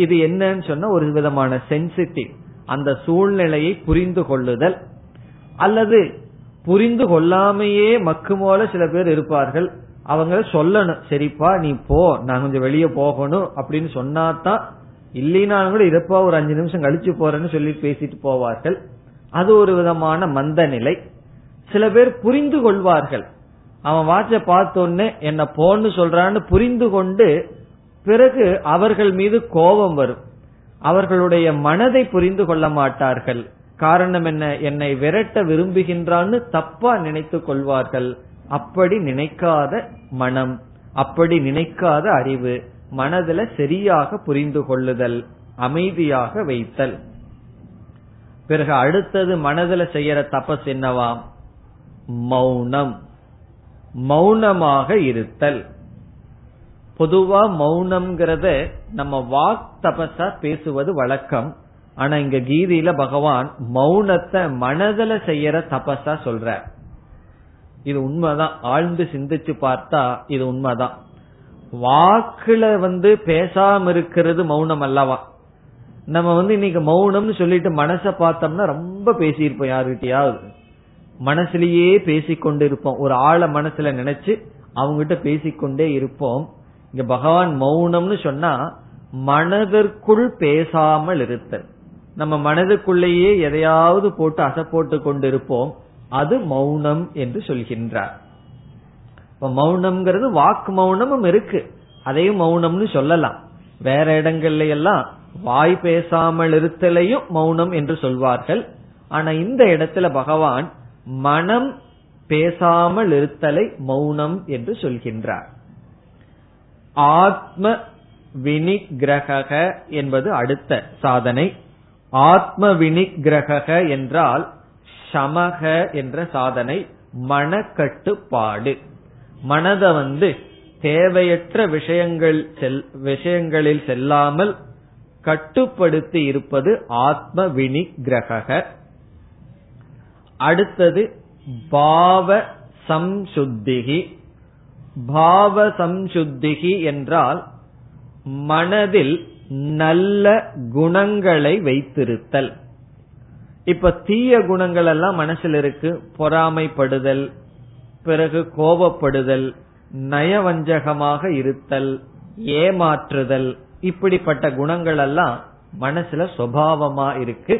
இது என்னன்னு சொன்னா ஒரு விதமான சென்சிட்டிவ், அந்த சூழ்நிலையை புரிந்து கொள்ளுதல். அல்லது புரிந்து கொள்ளாமையே மக்குமோல சில பேர் இருப்பார்கள், அவங்க சொல்லணும், சரிப்பா நீ போ, நான் கொஞ்சம் வெளியே போகணும் அப்படின்னு சொன்னாதான், இல்லைனாலும் கூட இருப்பா ஒரு 5 நிமிஷம் கழிச்சு போறேன்னு சொல்லி பேசிட்டு போவார்கள். அது ஒரு விதமான மந்த நிலை. சில பேர் புரிந்து கொள்வார்கள், அவன் வாட்ச பார்த்தோன்னு என்ன போன்னு சொல்றான்னு புரிந்து கொண்டு பிறகு அவர்கள் மீது கோபம் வரும். அவர்களுடைய மனதை புரிந்து கொள்ள மாட்டார்கள். காரணம் என்ன, என்னை விரட்ட விரும்புகின்றான்னு தப்பா நினைத்து கொள்வார்கள். அப்படி நினைக்காத மனம், அப்படி நினைக்காத அறிவு, மனதில சரியாக புரிந்து கொள்ளுதல், அமைதியாக வைத்தல். பிறகு அடுத்தது மனதில செய்யற தபஸ் என்னவாம், மௌனம், மௌனமாக இருத்தல். பொதுவா மௌனம்ங்கிறத நம்ம வாக் தபஸா பேசுவது வழக்கம். ஆனா இங்க கீதையில பகவான் மௌனத்தை மனதில செய்யற தபஸா சொல்ற. இது உண்மைதான், ஆழ்ந்து சிந்திச்சு பார்த்தா இது உண்மைதான். வாக்குல பேசாம இருக்கிறது மௌனம் அல்லவா? நம்ம இன்னைக்கு மௌனம்னு சொல்லிட்டு மனச பார்த்தோம்னா ரொம்ப பேசியிருப்போம், யாருகிட்டயாவது மனசுலயே பேசிக்கொண்டு இருப்போம், ஒரு ஆளை மனசுல நினைச்சு அவங்ககிட்ட பேசிக்கொண்டே இருப்போம். இங்க பகவான் மௌனம்னு சொன்னா மனதிற்குள் பேசாமல் இருத்தல். நம்ம மனதுக்குள்ளேயே எதையாவது போட்டு அசை போட்டு கொண்டு இருப்போம், அது மௌனம் என்று சொல்கின்றார். இப்ப மௌனம்ங்கிறது வாக்கு மௌனமும் இருக்கு, அதையும் மௌனம்னு சொல்லலாம். வேற இடங்கள்ல எல்லாம் வாய் பேசாமல் இருத்தலையும் மௌனம் என்று சொல்வார்கள். ஆனா இந்த இடத்துல பகவான் மனம் பேசாமல் இருத்தலை மௌனம் என்று சொல்கின்றார். ஆத்ம வினிகிரக என்பது அடுத்த சாதனை. ஆத்ம வினிகிரக என்றால் சமக என்ற சாதனை, மனக்கட்டுப்பாடு. மனதை தேவையற்ற விஷயங்களில் செல்லாமல் கட்டுப்படுத்தி இருப்பது ஆத்ம வினிகிரக. அடுத்தது பாவ சம்சுத்திகி. பாவ சம்சுத்திகி என்றால் மனதில் நல்ல குணங்களை வைத்திருத்தல். இப்ப தீய குணங்கள் எல்லாம் மனசில் இருக்கு, பொறாமைப்படுதல், பிறகு கோபப்படுதல், நயவஞ்சகமாக இருத்தல், ஏமாற்றுதல், இப்படிப்பட்ட குணங்கள் எல்லாம் மனசுல சுபாவமா இருக்கு.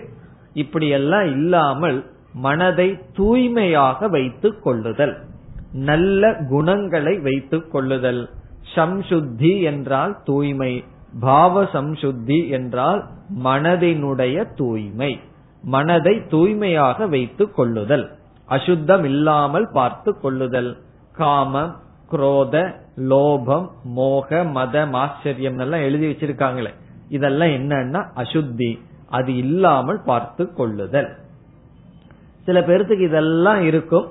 இப்படியெல்லாம் இல்லாமல் மனதை தூய்மையாக வைத்துக் கொள்ளுதல், நல்ல குணங்களை வைத்துக் கொள்ளுதல். சம்சுத்தி என்றால் தூய்மை, பாவ சம்சுத்தி என்றால் மனதினுடைய தூய்மை, மனதை தூய்மையாக வைத்துக் கொள்ளுதல், அசுத்தம் இல்லாமல் பார்த்து கொள்ளுதல். காமம், குரோத, லோபம், மோக, மதம், ஆச்சரியம் எல்லாம் எழுதி வச்சிருக்காங்களே, இதெல்லாம் என்னன்னா அசுத்தி, அது இல்லாமல் பார்த்து கொள்ளுதல். சில பேர்த்துக்கு இதெல்லாம் இருக்கும்,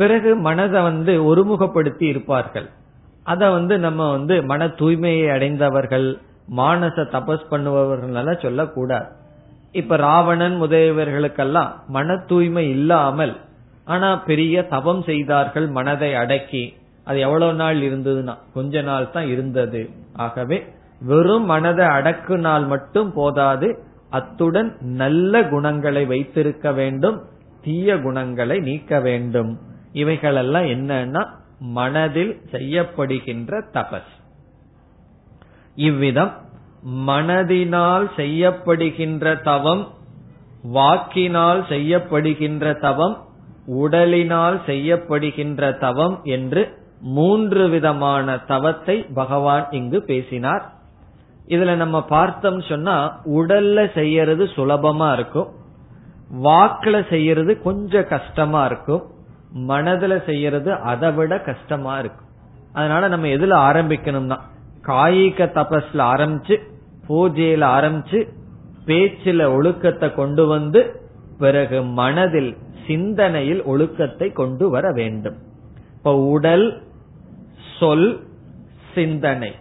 பிறகு மனதை ஒருமுகப்படுத்தி இருப்பார்கள். அத நம்ம மன தூய்மையை அடைந்தவர்கள், மானச தபஸ் பண்ணுபவர்கள் சொல்லக்கூடாது. இப்ப ராவணன் முதலியவர்களுக்கெல்லாம் மன தூய்மை இல்லாமல் ஆனா பெரிய தபம் செய்தார்கள், மனதை அடக்கி. அது எவ்வளவு நாள் இருந்ததுன்னா கொஞ்ச நாள் தான் இருந்தது. ஆகவே வெறும் மனதை அடக்குனால் மட்டும் போதாது, அத்துடன் நல்ல குணங்களை வைத்திருக்க வேண்டும், தீய குணங்களை நீக்க வேண்டும். இவைகளெல்லாம் என்னன்னா மனதில் செய்யப்படுகின்ற தபஸ். இவ்விதம் மனதினால் செய்யப்படுகின்ற தவம், வாக்கினால் செய்யப்படுகின்ற தவம், உடலினால் செய்யப்படுகின்ற தவம் என்று மூன்று விதமான தவத்தை பகவான் இங்கு பேசினார். இதுல நம்ம பார்த்தோம் சொன்னா உடல்ல செய்யறது சுலபமா இருக்கும், வாக்குல செய்யறது கொஞ்சம் கஷ்டமா இருக்கும், மனதுல செய்யறது அதை விட கஷ்டமா இருக்கும். அதனால நம்ம எதுல ஆரம்பிக்கணும்னா காயிக தபஸ்ல ஆரம்பிச்சு, பூஜையில ஆரம்பிச்சு, பேச்சில ஒழுக்கத்தை கொண்டு வந்து, பிறகு மனதில் சிந்தனையில் ஒழுக்கத்தை கொண்டு வர வேண்டும். இப்ப உடல், சொல், சிந்தனை,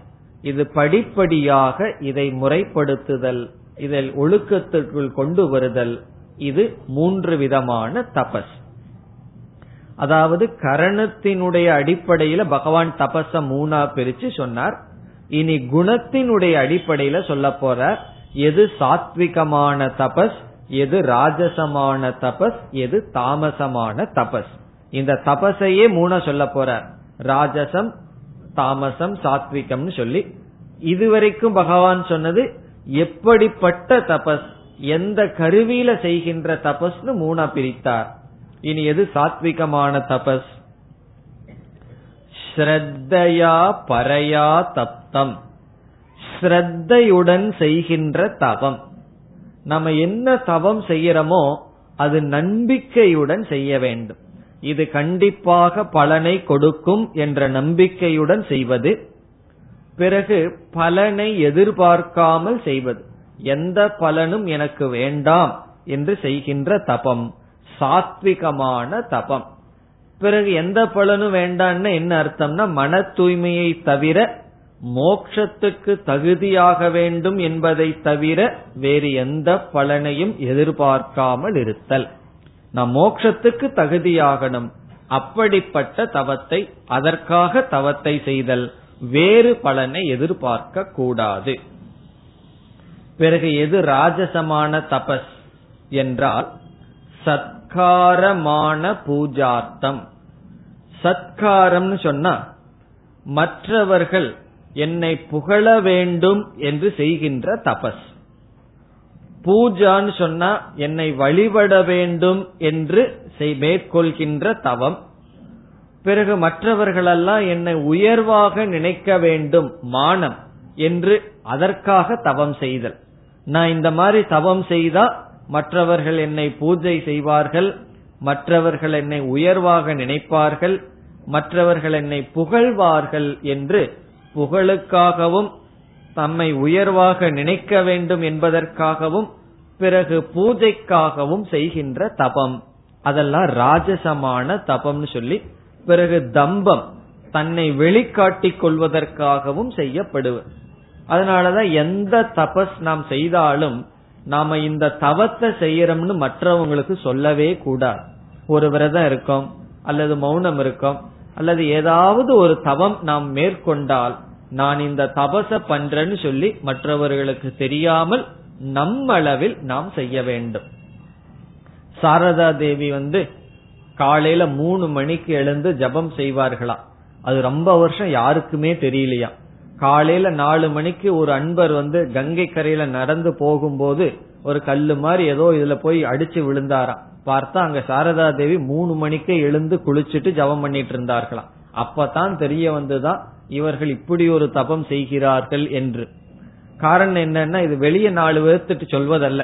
இது படிப்படியாக இதை முறைப்படுத்துதல், இதில் ஒழுக்கத்திற்குள் கொண்டு வருதல். இது மூன்று விதமான தபஸ். அதாவது கரணத்தினுடைய அடிப்படையில பகவான் தபஸ மூணா பிரிச்சு சொன்னார். இனி குணத்தினுடைய அடிப்படையில சொல்ல போறார், எது சாத்விகமான தபஸ், எது ராஜசமான தபஸ், எது தாமசமான தபஸ். இந்த தபஸையே மூணா சொல்ல போறார், ராஜசம், தாமசம், சாத்விகம்னு சொல்லி. இதுவரைக்கும் பகவான் சொன்னது எப்படிப்பட்ட தபஸ், எந்த கருவியில செய்கின்ற தபஸ்னு மூணா பிரித்தார். இனி எது சாத்விகமான தபஸ்? ஸ்ரத்தையா பரையா தப்தம், ஸ்ரத்தையுடன் செய்கின்ற தவம். நம்ம என்ன தவம் செய்யறோமோ அது நம்பிக்கையுடன் செய்ய வேண்டும். இது கண்டிப்பாக பலனை கொடுக்கும் என்ற நம்பிக்கையுடன் செய்வது. பிறகு பலனை எதிர்பார்க்காமல் செய்வது, எந்த பலனும் எனக்கு வேண்டாம் என்று செய்கின்ற தபம் சாத்விகமான தபம். பிறகு எந்த பலனும் வேண்டான்னு என்ன அர்த்தம்னா மன தூய்மையை தவிர, மோட்சத்துக்கு தகுதியாக வேண்டும் என்பதை தவிர வேறு எந்த பலனையும் எதிர்பார்க்காமல் இருத்தல். நாம் மோட்சத்துக்கு தகுதியாகணும், அப்படிப்பட்ட தவத்தை, அதற்காக தவத்தை செய்தல், வேறு பலனை எதிர்பார்க்க கூடாது. பிறகு எது ராஜசமான தபஸ் என்றால் சத்காரமான பூஜார்த்தம். சத்காரம்னு சொன்னா மற்றவர்கள் என்னை புகழ வேண்டும் என்று செய்கின்ற தபஸ். பூஜான்னு சொன்னா என்னை வழிபட வேண்டும் என்று மேற்கொள்கின்ற தவம். பிறகு மற்றவர்களெல்லாம் என்னை உயர்வாக நினைக்க வேண்டும், மானம் என்று அதற்காக தவம் செய்தல். நான் இந்த மாதிரி தவம் செய்தா மற்றவர்கள் என்னை பூஜை செய்வார்கள், மற்றவர்கள் என்னை உயர்வாக நினைப்பார்கள், மற்றவர்கள் என்னை புகழ்வார்கள் என்று புகழுக்காகவும் தம்மை உயர்வாக நினைக்க வேண்டும் என்பதற்காகவும் பிறகு பூஜைக்காகவும் செய்கின்ற தபம். அதெல்லாம் ராஜசமான தபம்னு சொல்லி, பிறகு தம்பம் தன்னை வெளிக்காட்டிக் கொள்வதற்காகவும் செய்யப்படுவது. அதனாலதான் எந்த தபஸ் நாம் செய்தாலும் நாம இந்த தவத்தை செய்யறோம்னு மற்றவங்களுக்கு சொல்லவே கூடாது. ஒரு விரதம் இருக்கும், அல்லது மௌனம் இருக்கும், அல்லது ஏதாவது ஒரு தவம் நாம் மேற்கொண்டால் நான் இந்த தபச பண்றேன்னு சொல்லி மற்றவர்களுக்கு தெரியாமல் நம்மளவில் நாம் செய்ய வேண்டும். சாரதா தேவி காலையில 3 மணிக்கு எழுந்து ஜபம் செய்வார்களாம். அது ரொம்ப வருஷம் யாருக்குமே தெரியலையா. காலையில 4 மணிக்கு ஒரு அன்பர் கங்கை கரையில நடந்து போகும்போது ஒரு கல்லு மாதிரி ஏதோ இதுல போய் அடிச்சு விழுந்தாராம். பார்த்தா அங்க சாரதா தேவி 3 மணிக்கே எழுந்து குளிச்சுட்டு ஜபம் பண்ணிட்டு இருந்தார்களாம். அப்பதான் தெரிய வந்துதான் இவர்கள் இப்படி ஒரு தபம் செய்கிறார்கள் என்று. காரணம் என்னன்னா, இது வெளியே 4 பேர்த்துட்டு சொல்வதல்ல.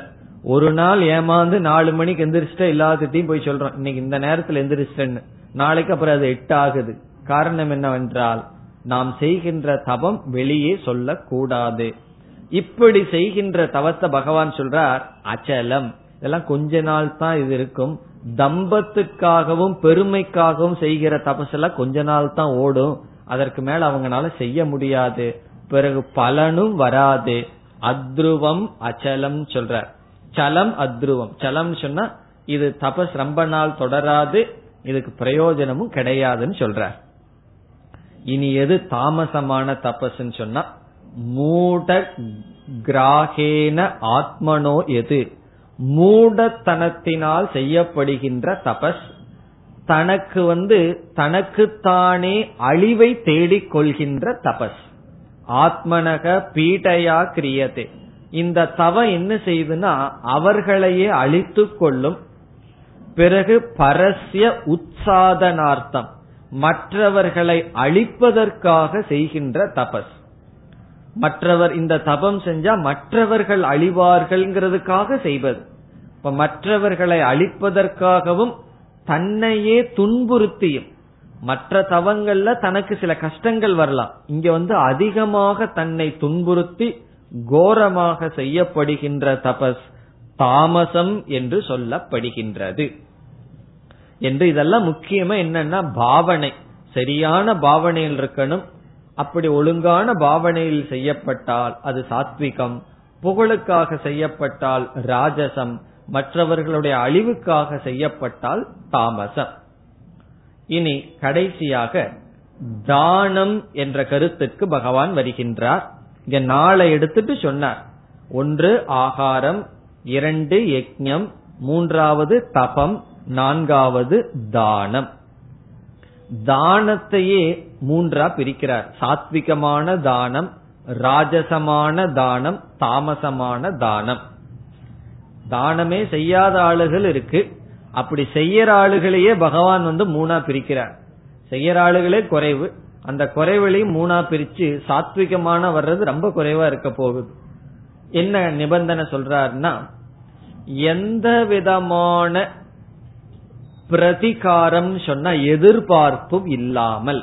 ஒரு நாள் ஏமாந்து 4 மணிக்கு எந்திரிச்சிட்ட எல்லாத்திட்டையும் போய் சொல்றோம், இன்னைக்கு இந்த நேரத்துல எந்திரிச்சிட்டேன்னு. நாளைக்கு அப்புறம் அது 8 ஆகுது. காரணம் என்னவென்றால் நாம் செய்கின்ற தபம் வெளியே சொல்ல கூடாது. இப்படி செய்கின்ற தவத்தை பகவான் சொல்றார் அச்சலம். இதெல்லாம் கொஞ்ச நாள் தான் இது இருக்கும். தம்பத்துக்காகவும் பெருமைக்காகவும் செய்கிற தபசெல்லாம் கொஞ்ச நாள் தான் ஓடும். அதற்கு மேல அவங்களால செய்ய முடியாது, பிறகு பலனும் வராது. அத்ருவம் அச்சலம் சொல்ற. சலம் அத்ருவம். சலம் சொன்னா இது தபஸ் ரொம்ப நாள் தொடராது, இதுக்கு பிரயோஜனமும் கிடையாதுன்னு சொல்ற. இனி எது தாமசமான தபஸ்ன்னு சொன்னா மூட கிராகேன ஆத்மனோ எது, மூடத்தனத்தினால் செய்யப்படுகின்ற தபஸ். தனக்கு தனக்குத்தானே அழிவை தேடிக் கொள்கின்ற தபஸ். ஆத்மனக பீடையா கிரியதே. இந்த தவம் என்ன செய்துன்னா அவர்களையே அழித்து கொள்ளும். பிறகு பரஸ்ய உற்சாதனார்த்தம், மற்றவர்களை அழிப்பதற்காக செய்கின்ற தபஸ். மற்றவர் இந்த தபம் செஞ்சா மற்றவர்கள் அழிவார்கள்ங்கிறதுக்காக செய்வது. இப்ப மற்றவர்களை அழிப்பதற்காகவும் தன்னையே துன்புறுத்தியும், மற்ற தவங்கள்ல தனக்கு சில கஷ்டங்கள் வரலாம், இங்க அதிகமாக தன்னை துன்புறுத்தி கோரமாக செய்யப்படுகின்ற தபஸ் தாமசம் என்று சொல்லப்படுகின்றது என்று. இதெல்லாம் முக்கியமா என்னன்னா பாவனை, சரியான பாவனையில் இருக்கணும். அப்படி ஒழுங்கான பாவனையில் செய்யப்பட்டால் அது சாத்விகம், புகழுக்காக செய்யப்பட்டால் ராஜசம், மற்றவர்களுடைய அழிவுக்காக செய்யப்பட்டால் தாமசம். இனி கடைசியாக தானம் என்ற கருத்துக்கு பகவான் வருகின்றார். இங்க 4 எடுத்துட்டு சொன்னார். 1 ஆகாரம், 2 யஜ்ஞம், 3வது தபம், 4வது தானம். தானத்தையே 3 பிரிக்கிறார். சாத்விகமான தானம், ராஜசமான தானம், தாமசமான தானம். தானமே செய்யாத ஆளுகள் இருக்கு. அப்படி செய்யற ஆளுகளையே பகவான் 3 பிரிக்கிறார். செய்யற ஆளுகளே குறைவு. அந்த குறைவுலையும் 3 பிரிச்சு சாத்விகமான வர்றது ரொம்ப குறைவா இருக்க போகுது. என்ன நிபந்தனை சொல்றாருன்னா, எந்த விதமான பிரதிகாரம் சொன்னா எதிர்பார்ப்பும் இல்லாமல்.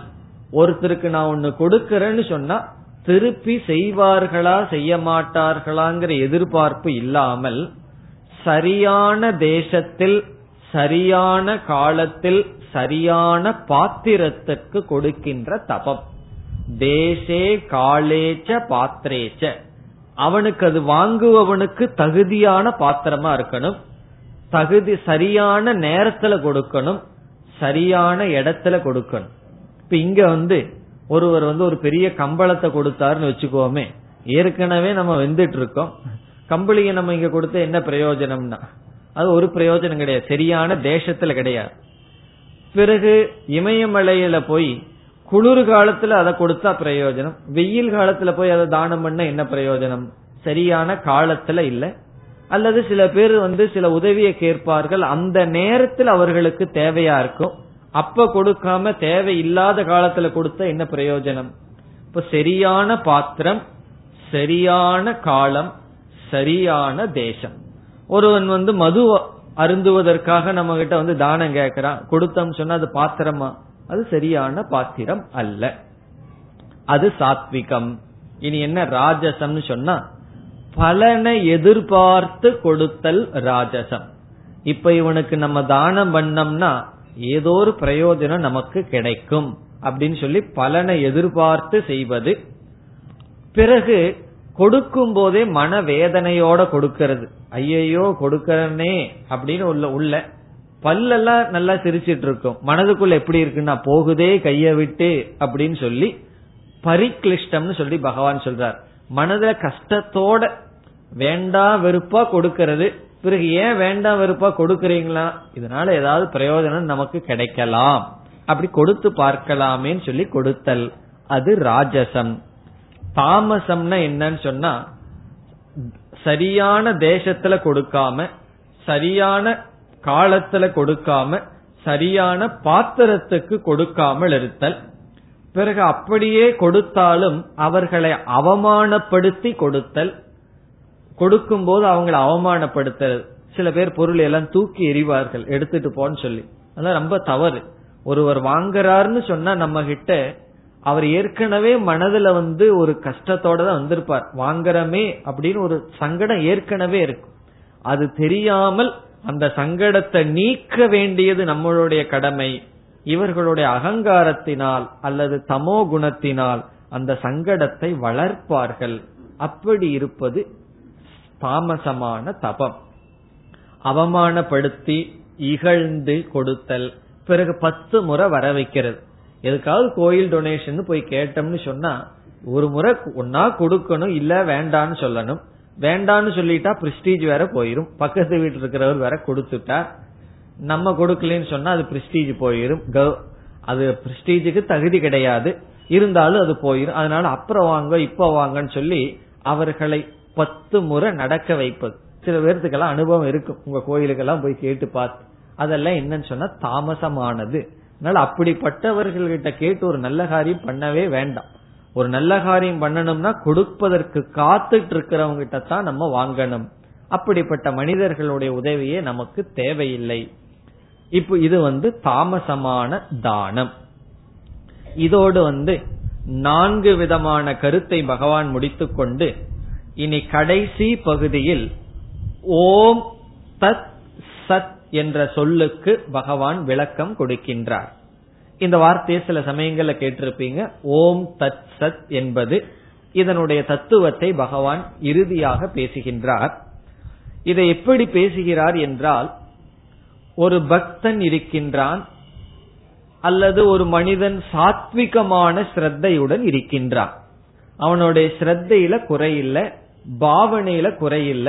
ஒருத்தருக்கு நான் ஒண்ணு கொடுக்கறேன்னு சொன்னா திருப்பி செய்வார்களா செய்ய மாட்டார்களாங்கிற எதிர்பார்ப்பு இல்லாமல், சரியான தேசத்தில் சரியான காலத்தில் சரியான பாத்திரத்துக்கு கொடுக்கின்ற தபம். தேசே காலேச்ச பாத்திரேச்ச. அவனுக்கு அது வாங்குபவனுக்கு தகுதியான பாத்திரமா இருக்கணும், தகுதி சரியான நேரத்துல கொடுக்கணும், சரியான இடத்துல கொடுக்கணும். இப்ப இங்க ஒருவர் ஒரு பெரிய கம்பளத்தை கொடுத்தாருன்னு வச்சுக்கோமே, ஏற்கனவே நம்ம வெந்துட்டு இருக்கோம், கம்பளியை நம்ம இங்க கொடுத்து என்ன பிரயோஜனம்னா அது ஒரு பிரயோஜனம் கிடையாது, சரியான தேசத்துல கிடையாது. பிறகு இமயமலையில போய் குளிர் காலத்துல அதை கொடுத்தா பிரயோஜனம், வெயில் காலத்துல போய் அதை தானம் பண்ண என்ன பிரயோஜனம், சரியான காலத்துல இல்ல. அல்லது சில பேர் சில உதவியை கேட்பார்கள், அந்த நேரத்தில் அவர்களுக்கு தேவையா இருக்கும், அப்ப கொடுக்காம தேவை இல்லாத காலத்துல கொடுத்தா என்ன பிரயோஜனம். இப்ப சரியான பாத்திரம், சரியான காலம், சரியான தேசம். ஒருவன் மது அருந்துவதற்காக நம்ம கிட்ட தானம் கேட்கிறான், கொடுத்தோம் சொன்னா அது பாத்திரமா, அது சரியான பாத்திரம் அல்ல, அது சாத்விகம். இனி என்ன ராஜசம்னு சொன்னா பலனை எதிர்பார்த்து கொடுத்தல் ராஜசம். இப்ப இவனுக்கு நம்ம தானம் பண்ணோம்னா ஏதோ ஒரு பிரயோஜனம் நமக்கு கிடைக்கும் அப்படின்னு சொல்லி பலனை எதிர்பார்த்து செய்வது. பிறகு கொடுக்கும் போதே மன வேதனையோட கொடுக்கிறது, ஐயையோ கொடுக்கறனே அப்படின்னு உள்ள பல்லெல்லாம் நல்லா சிரிச்சிட்டு இருக்கும், மனதுக்குள்ள எப்படி இருக்குன்னா போகுதே கைய விட்டு அப்படின்னு சொல்லி பரிக்ளிஷ்டம்னு சொல்லி பகவான் சொல்றார். மனதுல கஷ்டத்தோட வேண்டாம் வெறுப்பா கொடுக்கிறது. பிறகு ஏன் வேண்டாம் வெறுப்பா கொடுக்கறீங்களா, இதனால ஏதாவது பிரயோஜனம் நமக்கு கிடைக்கலாம், அப்படி கொடுத்து பார்க்கலாமேன்னு சொல்லி கொடுத்தல், அது ராஜசம். தாமசம்னா என்னன்னு சொன்னா சரியான தேசத்துல கொடுக்காம, சரியான காலத்துல கொடுக்காம, சரியான பாத்திரத்துக்கு கொடுக்காமல் இருத்தல். பிறகு அப்படியே கொடுத்தாலும் அவர்களை அவமானப்படுத்தி கொடுத்தல், கொடுக்கும்போது அவங்களை அவமானப்படுத்தல். சில பேர் பொருள் எல்லாம் தூக்கி எறிவார்கள் எடுத்துட்டு போன்னு சொல்லி, அதெல்லாம் ரொம்ப தவறு. ஒருவர் வாங்குறாருன்னு சொன்னா நம்ம கிட்ட அவர் ஏற்கனவே மனதுல ஒரு கஷ்டத்தோட தான் வந்திருப்பார், வாங்குறமே அப்படின்னு ஒரு சங்கடம் ஏற்கனவே இருக்கும். அது தெரியாமல் அந்த சங்கடத்தை நீக்க வேண்டியது நம்மளுடைய கடமை. இவர்களுடைய அகங்காரத்தினால் அல்லது தமோ குணத்தினால் அந்த சங்கடத்தை வளர்ப்பார்கள். அப்படி இருப்பது தாமசமான தபம். அவமானப்படுத்தி இகழ்ந்து கொடுத்தல், பிறகு 10 முறை வர வைக்கிறது. எதுக்காவது கோயில் டொனேஷன் போய் கேட்டோம்னு சொன்னா ஒரு முறை ஒன்னா கொடுக்கணும், இல்ல வேண்டான்னு சொல்லணும். வேண்டான்னு சொல்லிட்டா பிரிஸ்டீஜ் வேற போயிரும், பக்கத்து வீட்டில் இருக்கிறவர் வேற கொடுத்துட்டா, நம்ம கொடுக்கலன்னு சொன்னா அது பிரிஸ்டீஜ் போயிரும். அது பிரிஸ்டீஜுக்கு தகுதி கிடையாது, இருந்தாலும் அது போயிரும். அதனால அப்புறம் வாங்க இப்ப வாங்கன்னு சொல்லி அவர்களை 10 முறை நடக்க வைப்பது. சில பேர்த்துக்கெல்லாம் அனுபவம் இருக்கும், உங்க கோயிலுக்கெல்லாம் போய் கேட்டு பார்த்து, அதெல்லாம் என்னன்னு சொன்னா தாமசமானது. அதனால அப்படிப்பட்டவர்கள்கிட்ட கேட்டு ஒரு நல்ல காரியம் பண்ணவே வேண்டாம். ஒரு நல்ல காரியம் பண்ணணும்னா கொடுப்பதற்கு காத்துட்டு இருக்கிறவங்க கிட்ட தான் நம்ம வாங்கணும். அப்படிப்பட்ட மனிதர்களுடைய உதவியே நமக்கு தேவையில்லை. இப்போ இது தாமசமான தானம். இதோடு 4 விதமான கருத்தை பகவான் முடித்துக்கொண்டு இனி கடைசி பகுதியில் ஓம் தத் சத் என்ற சொல்லுக்கு பகவான் விளக்கம் கொடுக்கின்றார். இந்த வார்த்தையை சில சமயங்கள்ல கேட்டிருப்பீங்க, ஓம் தத் சத் என்பது. இதனுடைய தத்துவத்தை பகவான் இறுதியாக பேசுகின்றார். இதை எப்படி பேசுகிறார் என்றால், ஒரு பக்தன் இருக்கின்றான் அல்லது ஒரு மனிதன் சாத்விகமான ஸ்ரத்தையுடன் இருக்கின்றான். அவனுடைய ஸ்ரத்தையில குறையில்ல, பாவனையில குறையில்ல,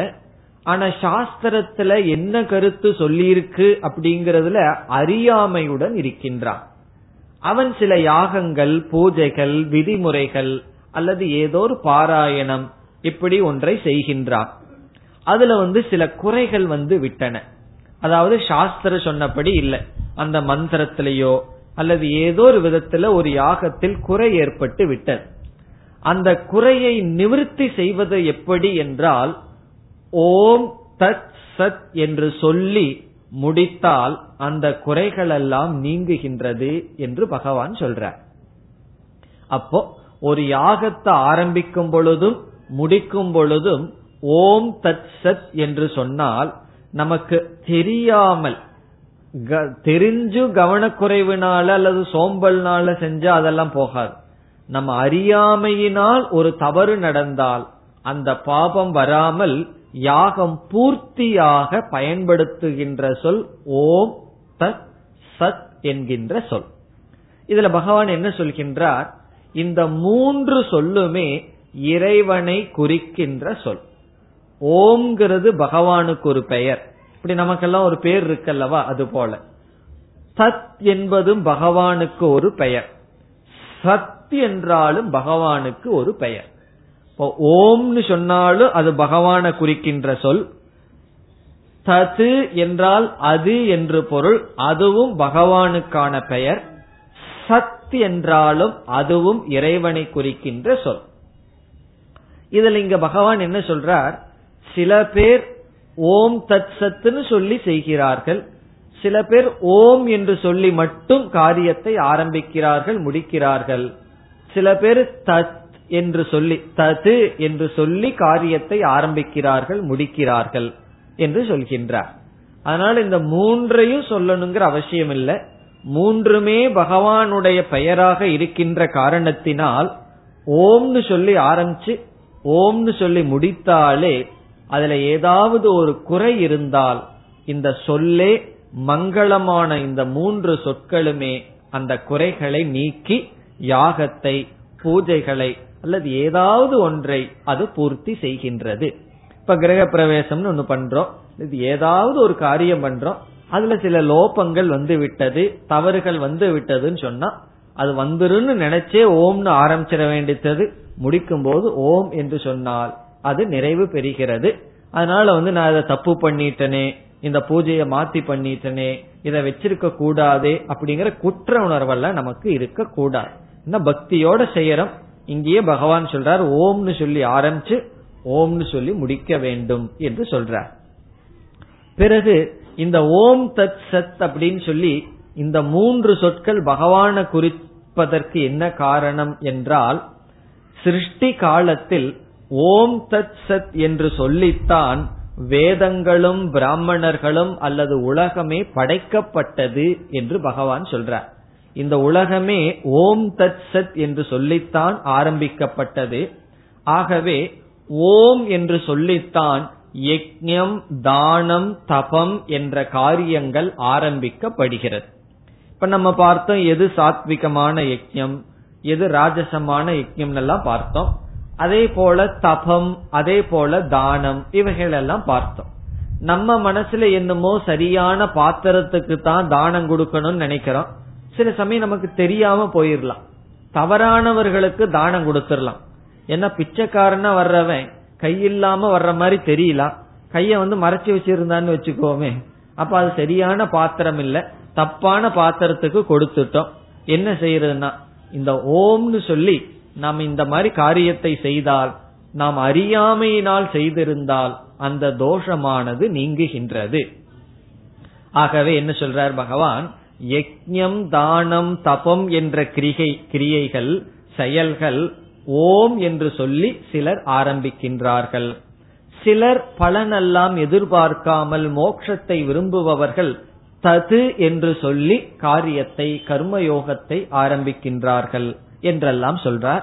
ஆனா சாஸ்திரத்துல என்ன கருத்து சொல்லியிருக்கு அப்படிங்கறதுல அறியாமையுடன் இருக்கின்றான். அவன் சில யாகங்கள், பூஜைகள், விதிமுறைகள் அல்லது ஏதோ ஒரு பாராயணம் இப்படி ஒன்றை செய்கின்றான். அதுல சில குறைகள் விட்டன. அதாவது சாஸ்திர சொன்னபடி இல்ல, அந்த மந்திரத்திலேயோ அல்லது ஏதோ ஒரு விதத்துல ஒரு யாகத்தில் குறை ஏற்பட்டு விட்டது. அந்த குறையை நிவர்த்தி செய்வது எப்படி என்றால், ஓம் தத் சத் என்று சொல்லி முடித்தால் அந்த குறைகள் எல்லாம் நீங்குகின்றது என்று பகவான் சொல்றார். அப்போ ஒரு யாகத்தை ஆரம்பிக்கும் பொழுதும் முடிக்கும் பொழுதும் ஓம் தத் சத் என்று சொன்னால், நமக்கு தெரியாமல் தெரிஞ்சு கவனக்குறைவினால அல்லது சோம்பல்னால செஞ்சா அதெல்லாம் போகாது. நம்ம அறியாமையினால் ஒரு தவறு நடந்தால் அந்த பாபம் வராமல் யாகம் பூர்த்தியாக பயன்படுத்துகின்ற சொல் ஓம் தத் சத் என்கின்ற சொல். இதுல பகவான் என்ன சொல்கின்றார், இந்த 3 சொல்லுமே இறைவனை குறிக்கின்ற சொல். ஓம்ங்கிறது பகவானுக்கு ஒரு பெயர், இப்படி நமக்கெல்லாம் ஒரு பெயர் இருக்கல்லவா, அது போல சத் என்பதும் பகவானுக்கு ஒரு பெயர், சத் என்றாலும் பகவானுக்கு ஒரு பெயர். இப்போ ஓம்னு சொன்னாலும் அது பகவானை குறிக்கின்ற சொல், தத் என்றால் அது என்று பொருள், அதுவும் பகவானுக்கான பெயர், சத் என்றாலும் அதுவும் இறைவனை குறிக்கின்ற சொல். இதுல இங்க பகவான் என்ன சொல்றார், சில பேர் ஓம் தத் சத்துன்னு சொல்லி செய்கிறார்கள், சில பேர் ஓம் என்று சொல்லி மட்டும் காரியத்தை ஆரம்பிக்கிறார்கள் முடிக்கிறார்கள், சில பேர் தத் என்று சொல்லி தது என்று சொல்லி காரியத்தை ஆரம்பிக்கிறார்கள் முடிக்கிறார்கள் என்று சொல்கின்றார். அதனால இந்த மூன்றையும் சொல்லணுங்கிற அவசியம் இல்லை, மூன்றுமே பகவானுடைய பெயராக இருக்கின்ற காரணத்தினால் ஓம்னு சொல்லி ஆரம்பிச்சு ஓம்னு சொல்லி முடித்தாலே அதுல ஏதாவது ஒரு குறை இருந்தால் இந்த சொல்லே மங்களமான இந்த மூன்று சொற்களுமே அந்த குறைகளை நீக்கி யாகத்தை பூஜைகளை அல்லது ஏதாவது ஒன்றை அது பூர்த்தி செய்கின்றது. இப்ப கிரக பிரவேசம்னு ஒண்ணு பண்றோம், இது ஏதாவது ஒரு காரியம் பண்றோம், அதுல சில லோபங்கள் வந்து விட்டது தவறுகள் வந்து விட்டதுன்னு சொன்னா அது வந்துருன்னு நினைச்சே ஓம்னு ஆரம்பிச்சிட வேண்டியது, முடிக்கும் போது ஓம் என்று சொன்னால் அது நிறைவு பெறுகிறது. அதனால நான் இதை தப்பு பண்ணிட்டனே, இந்த பூஜையை மாத்தி பண்ணிட்டனே, இதை வச்சிருக்க கூடாதே அப்படிங்கிற குற்ற உணர்வெல்லாம் நமக்கு இருக்க கூடாது. இன்னும் பக்தியோட செய்யறோம். இங்கேயே பகவான் சொல்றார் ஓம்னு சொல்லி ஆரம்பிச்சு ஓம்னு சொல்லி முடிக்க வேண்டும் என்று சொல்றார். பிறகு இந்த ஓம் தத் சத் அப்படின்னு சொல்லி இந்த மூன்று சொற்கள் பகவானை குறிப்பதற்கு என்ன காரணம் என்றால், சிருஷ்டி காலத்தில் ஓம் தத் சத் என்று சொல்லித்தான் வேதங்களும் பிராமணர்களும் அல்லது உலகமே படைக்கப்பட்டது என்று பகவான் சொல்றார். இந்த உலகமே ஓம் தத் சத் என்று சொல்லித்தான் ஆரம்பிக்கப்பட்டது. ஆகவே ஓம் என்று சொல்லித்தான் யக்ஞம் தானம் தபம் என்ற காரியங்கள் ஆரம்பிக்கப்படுகிறது. இப்ப நம்ம பார்த்தோம் எது சாத்விகமான யக்ஞம் எது ராஜசமான யக்ஞம் எல்லாம் பார்த்தோம், அதே போல தபம் அதே போல தானம் இவைகள் எல்லாம் பார்த்தோம். நம்ம மனசுல என்னமோ சரியான பாத்திரத்துக்கு தான் தானம் கொடுக்கணும்னு நினைக்கிறோம், சில சமயம் நமக்கு தெரியாம போயிடலாம், தவறானவர்களுக்கு தானம் கொடுத்துடலாம். ஏன்னா பிச்சைக்காரனா வர்றவன் கையில்லாம வர்ற மாதிரி தெரியல, கைய மறைச்சு வச்சிருந்தான்னு வச்சுக்கோமே, அப்ப அது சரியான பாத்திரம் இல்ல, தப்பான பாத்திரத்துக்கு கொடுத்துட்டோம். என்ன செய்யறதுன்னா இந்த ஓம்னு சொல்லி நாம் இந்த மாதிரி காரியத்தை செய்தால் நாம் அறியாமையினால் செய்திருந்தால் அந்த தோஷமானது நீங்குகின்றது. ஆகவே என்ன சொல்றார் பகவான், யக்ஞம் தானம் தபம் என்ற கிரியைகள் செயல்கள் ஓம் என்று சொல்லி சிலர் ஆரம்பிக்கின்றார்கள். சிலர் பலனெல்லாம் எதிர்பார்க்காமல் மோட்சத்தை விரும்புபவர்கள் தது என்று சொல்லி காரியத்தை கர்மயோகத்தை ஆரம்பிக்கின்றார்கள் என்றெல்லாம் சொல்றார்.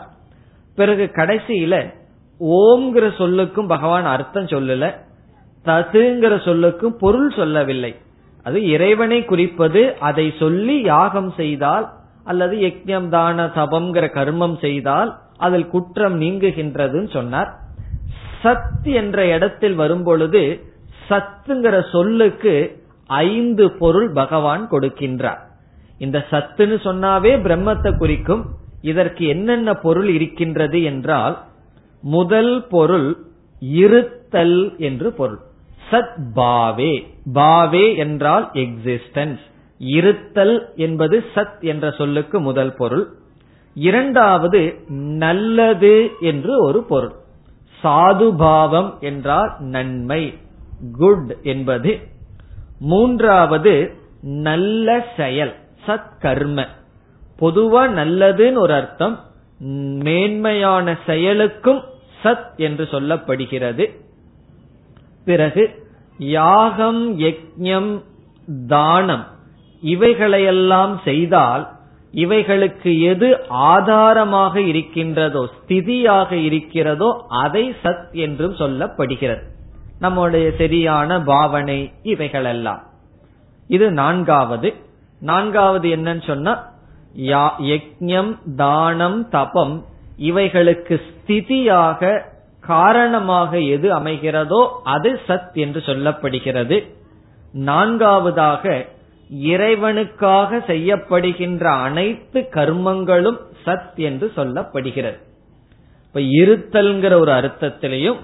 பிறகு கடைசியில ஓம்ங்கிற சொல்லுக்கும் பகவான் அர்த்தம் சொல்லல, ததுங்கிற சொல்லுக்கும் பொருள் சொல்லவில்லை. அது இறைவனை குறிப்பது, அதை சொல்லி யாகம் செய்தால் அல்லது யக்ஞம் தான தபம்ங்கிற கர்மம் செய்தால் அதில் குற்றம் நீங்குகின்றதுன்னு சொன்னார். சத் என்ற இடத்தில் வரும்பொழுது சத்துங்கிற சொல்லுக்கு 5 பொருள் பகவான் கொடுக்கின்றார். இந்த சத்துன்னு சொன்னாவே பிரம்மத்தை குறிக்கும். இதற்கு என்னென்ன பொருள் இருக்கின்றது என்றால், முதல் பொருள் இருத்தல் என்று பொருள். சத் பாவே, பாவே என்றால் எக்ஸிஸ்டன்ஸ், இருத்தல் என்பது சத் என்ற சொல்லுக்கு முதல் பொருள். இரண்டாவது நல்லது என்று ஒரு பொருள், சாதுபாவம் என்றால் நன்மை, குட் என்பது. மூன்றாவது நல்ல செயல், சத் கர்ம. பொதுவா நல்லதுன்னு ஒரு அர்த்தம், மேன்மையான செயலுக்கும் சத் என்று சொல்லப்படுகிறது. பிறகு யாகம் யக்ஞம் தானம் இவைகளையெல்லாம் செய்தால் இவைகளுக்கு எது ஆதாரமாக இருக்கின்றதோ ஸ்திதியாக இருக்கிறதோ அதை சத் என்றும் சொல்லப்படுகிறது, நம்முடைய சரியான பாவனை இவைகளெல்லாம். இது நான்காவது. நான்காவது என்னன்னு சொன்னா யக்ஞம் தானம் தபம் இவைகளுக்கு ஸ்திதியாக காரணமாக எது அமைகிறதோ அது சத் என்று சொல்லப்படுகிறது. நான்காவதாக, இறைவனுக்காக செய்யப்படுகின்ற அனைத்து கர்மங்களும் சத் என்று சொல்லப்படுகிறது. இப்ப இருத்தல்ங்கிற ஒரு அர்த்தத்திலையும்,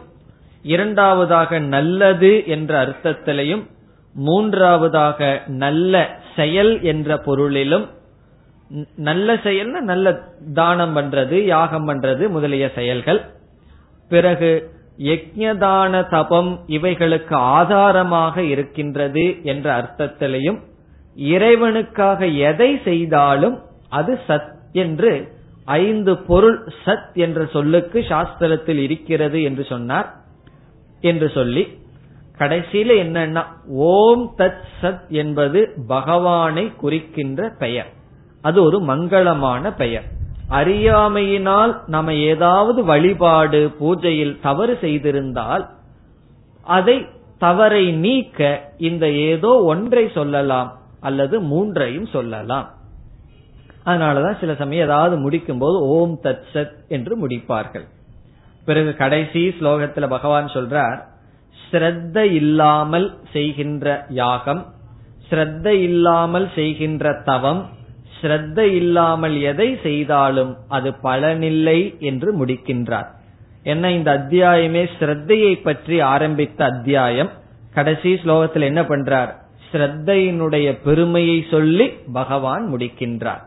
இரண்டாவதாக நல்லது என்ற அர்த்தத்திலையும், மூன்றாவதாக நல்ல செயல் என்ற பொருளிலும், நல்ல செயல்னா நல்ல தானம் பண்றது, யாகம் பண்றது முதலிய செயல்கள். பிறகு யக்ஞதான தபம் இவைகளுக்கு ஆதாரமாக இருக்கின்றது என்ற அர்த்தத்திலையும், இறைவனுக்காக எதை செய்தாலும் அது சத் என்று ஐந்து பொருள் சத் என்ற சொல்லுக்கு சாஸ்திரத்தில் இருக்கிறது என்று சொன்னார் என்று சொல்லி, கடைசியில என்னன்னா ஓம் தத் சத் என்பது பகவானை குறிக்கின்ற பெயர். அது ஒரு மங்களமான பெயர். அறியாமையினால் நம்ம ஏதாவது வழிபாடு பூஜையில் தவறு செய்திருந்தால் அதை தவறை நீக்க இந்த ஏதோ ஒன்றை சொல்லலாம் அல்லது மூன்றையும் சொல்லலாம். அதனாலதான் சில சமயம் ஏதாவது முடிக்கும் போது ஓம் தத் சத் என்று முடிப்பார்கள். பிறகு கடைசி ஸ்லோகத்துல பகவான் சொல்றார், ஸ்ரத்த இல்லாமல் செய்கின்ற யாகம், ஸ்ரத்த இல்லாமல் செய்கின்ற தவம், ஸ்ரத்த இல்லாமல் எதை செய்தாலும் அது பலனில்லை என்று முடிக்கின்றார். என்ன, இந்த அத்தியாயமே ஸ்ரத்தையை பற்றி ஆரம்பித்த அத்தியாயம். கடைசி ஸ்லோகத்தில் என்ன பண்றார், ஸ்ரத்தையினுடைய பெருமையை சொல்லி பகவான் முடிக்கின்றார்.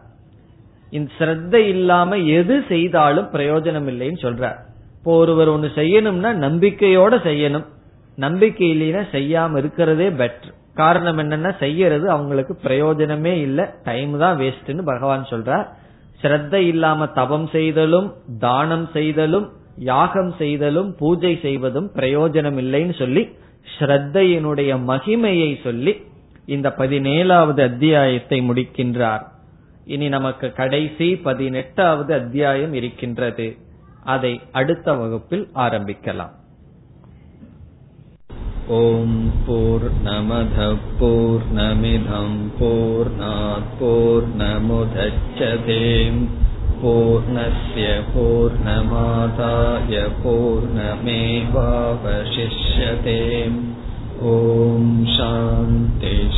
இந்த ஸ்ரத்தை இல்லாம எது செய்தாலும் பிரயோஜனம் இல்லைன்னு சொல்றார். இப்போ ஒருவர் ஒன்னு செய்யணும்னா நம்பிக்கையோட செய்யணும், நம்பிக்கை இல்லைன்னா செய்யாம இருக்கிறதே பெட்டர். காரணம் என்னன்னா செய்யறது அவங்களுக்கு பிரயோஜனமே இல்ல, டைம் தான் வேஸ்ட்னு பகவான் சொல்றார். ஸ்ரத்தை இல்லாம தபம் செய்தலும் தானம் செய்தலும் யாகம் செய்தலும் பூஜை செய்வதும் பிரயோஜனம் இல்லைன்னு சொல்லி ஸ்ரத்தையினுடைய மகிமையை சொல்லி இந்த 17வது அத்தியாயத்தை முடிக்கின்றார். இனி நமக்கு கடைசி 18வது அத்தியாயம் இருக்கின்றது, அதை அடுத்த வகுப்பில் ஆரம்பிக்கலாம். ஓம் பூர்ணமதః பூர்ணமிதம் பூர்ணாத் பூர்ணமுதச்யதே பூர்ணஸ்ய பூர்ணமாதாய பூர்ணமேவாவசிஷ்யதே. ஓம் சாந்தி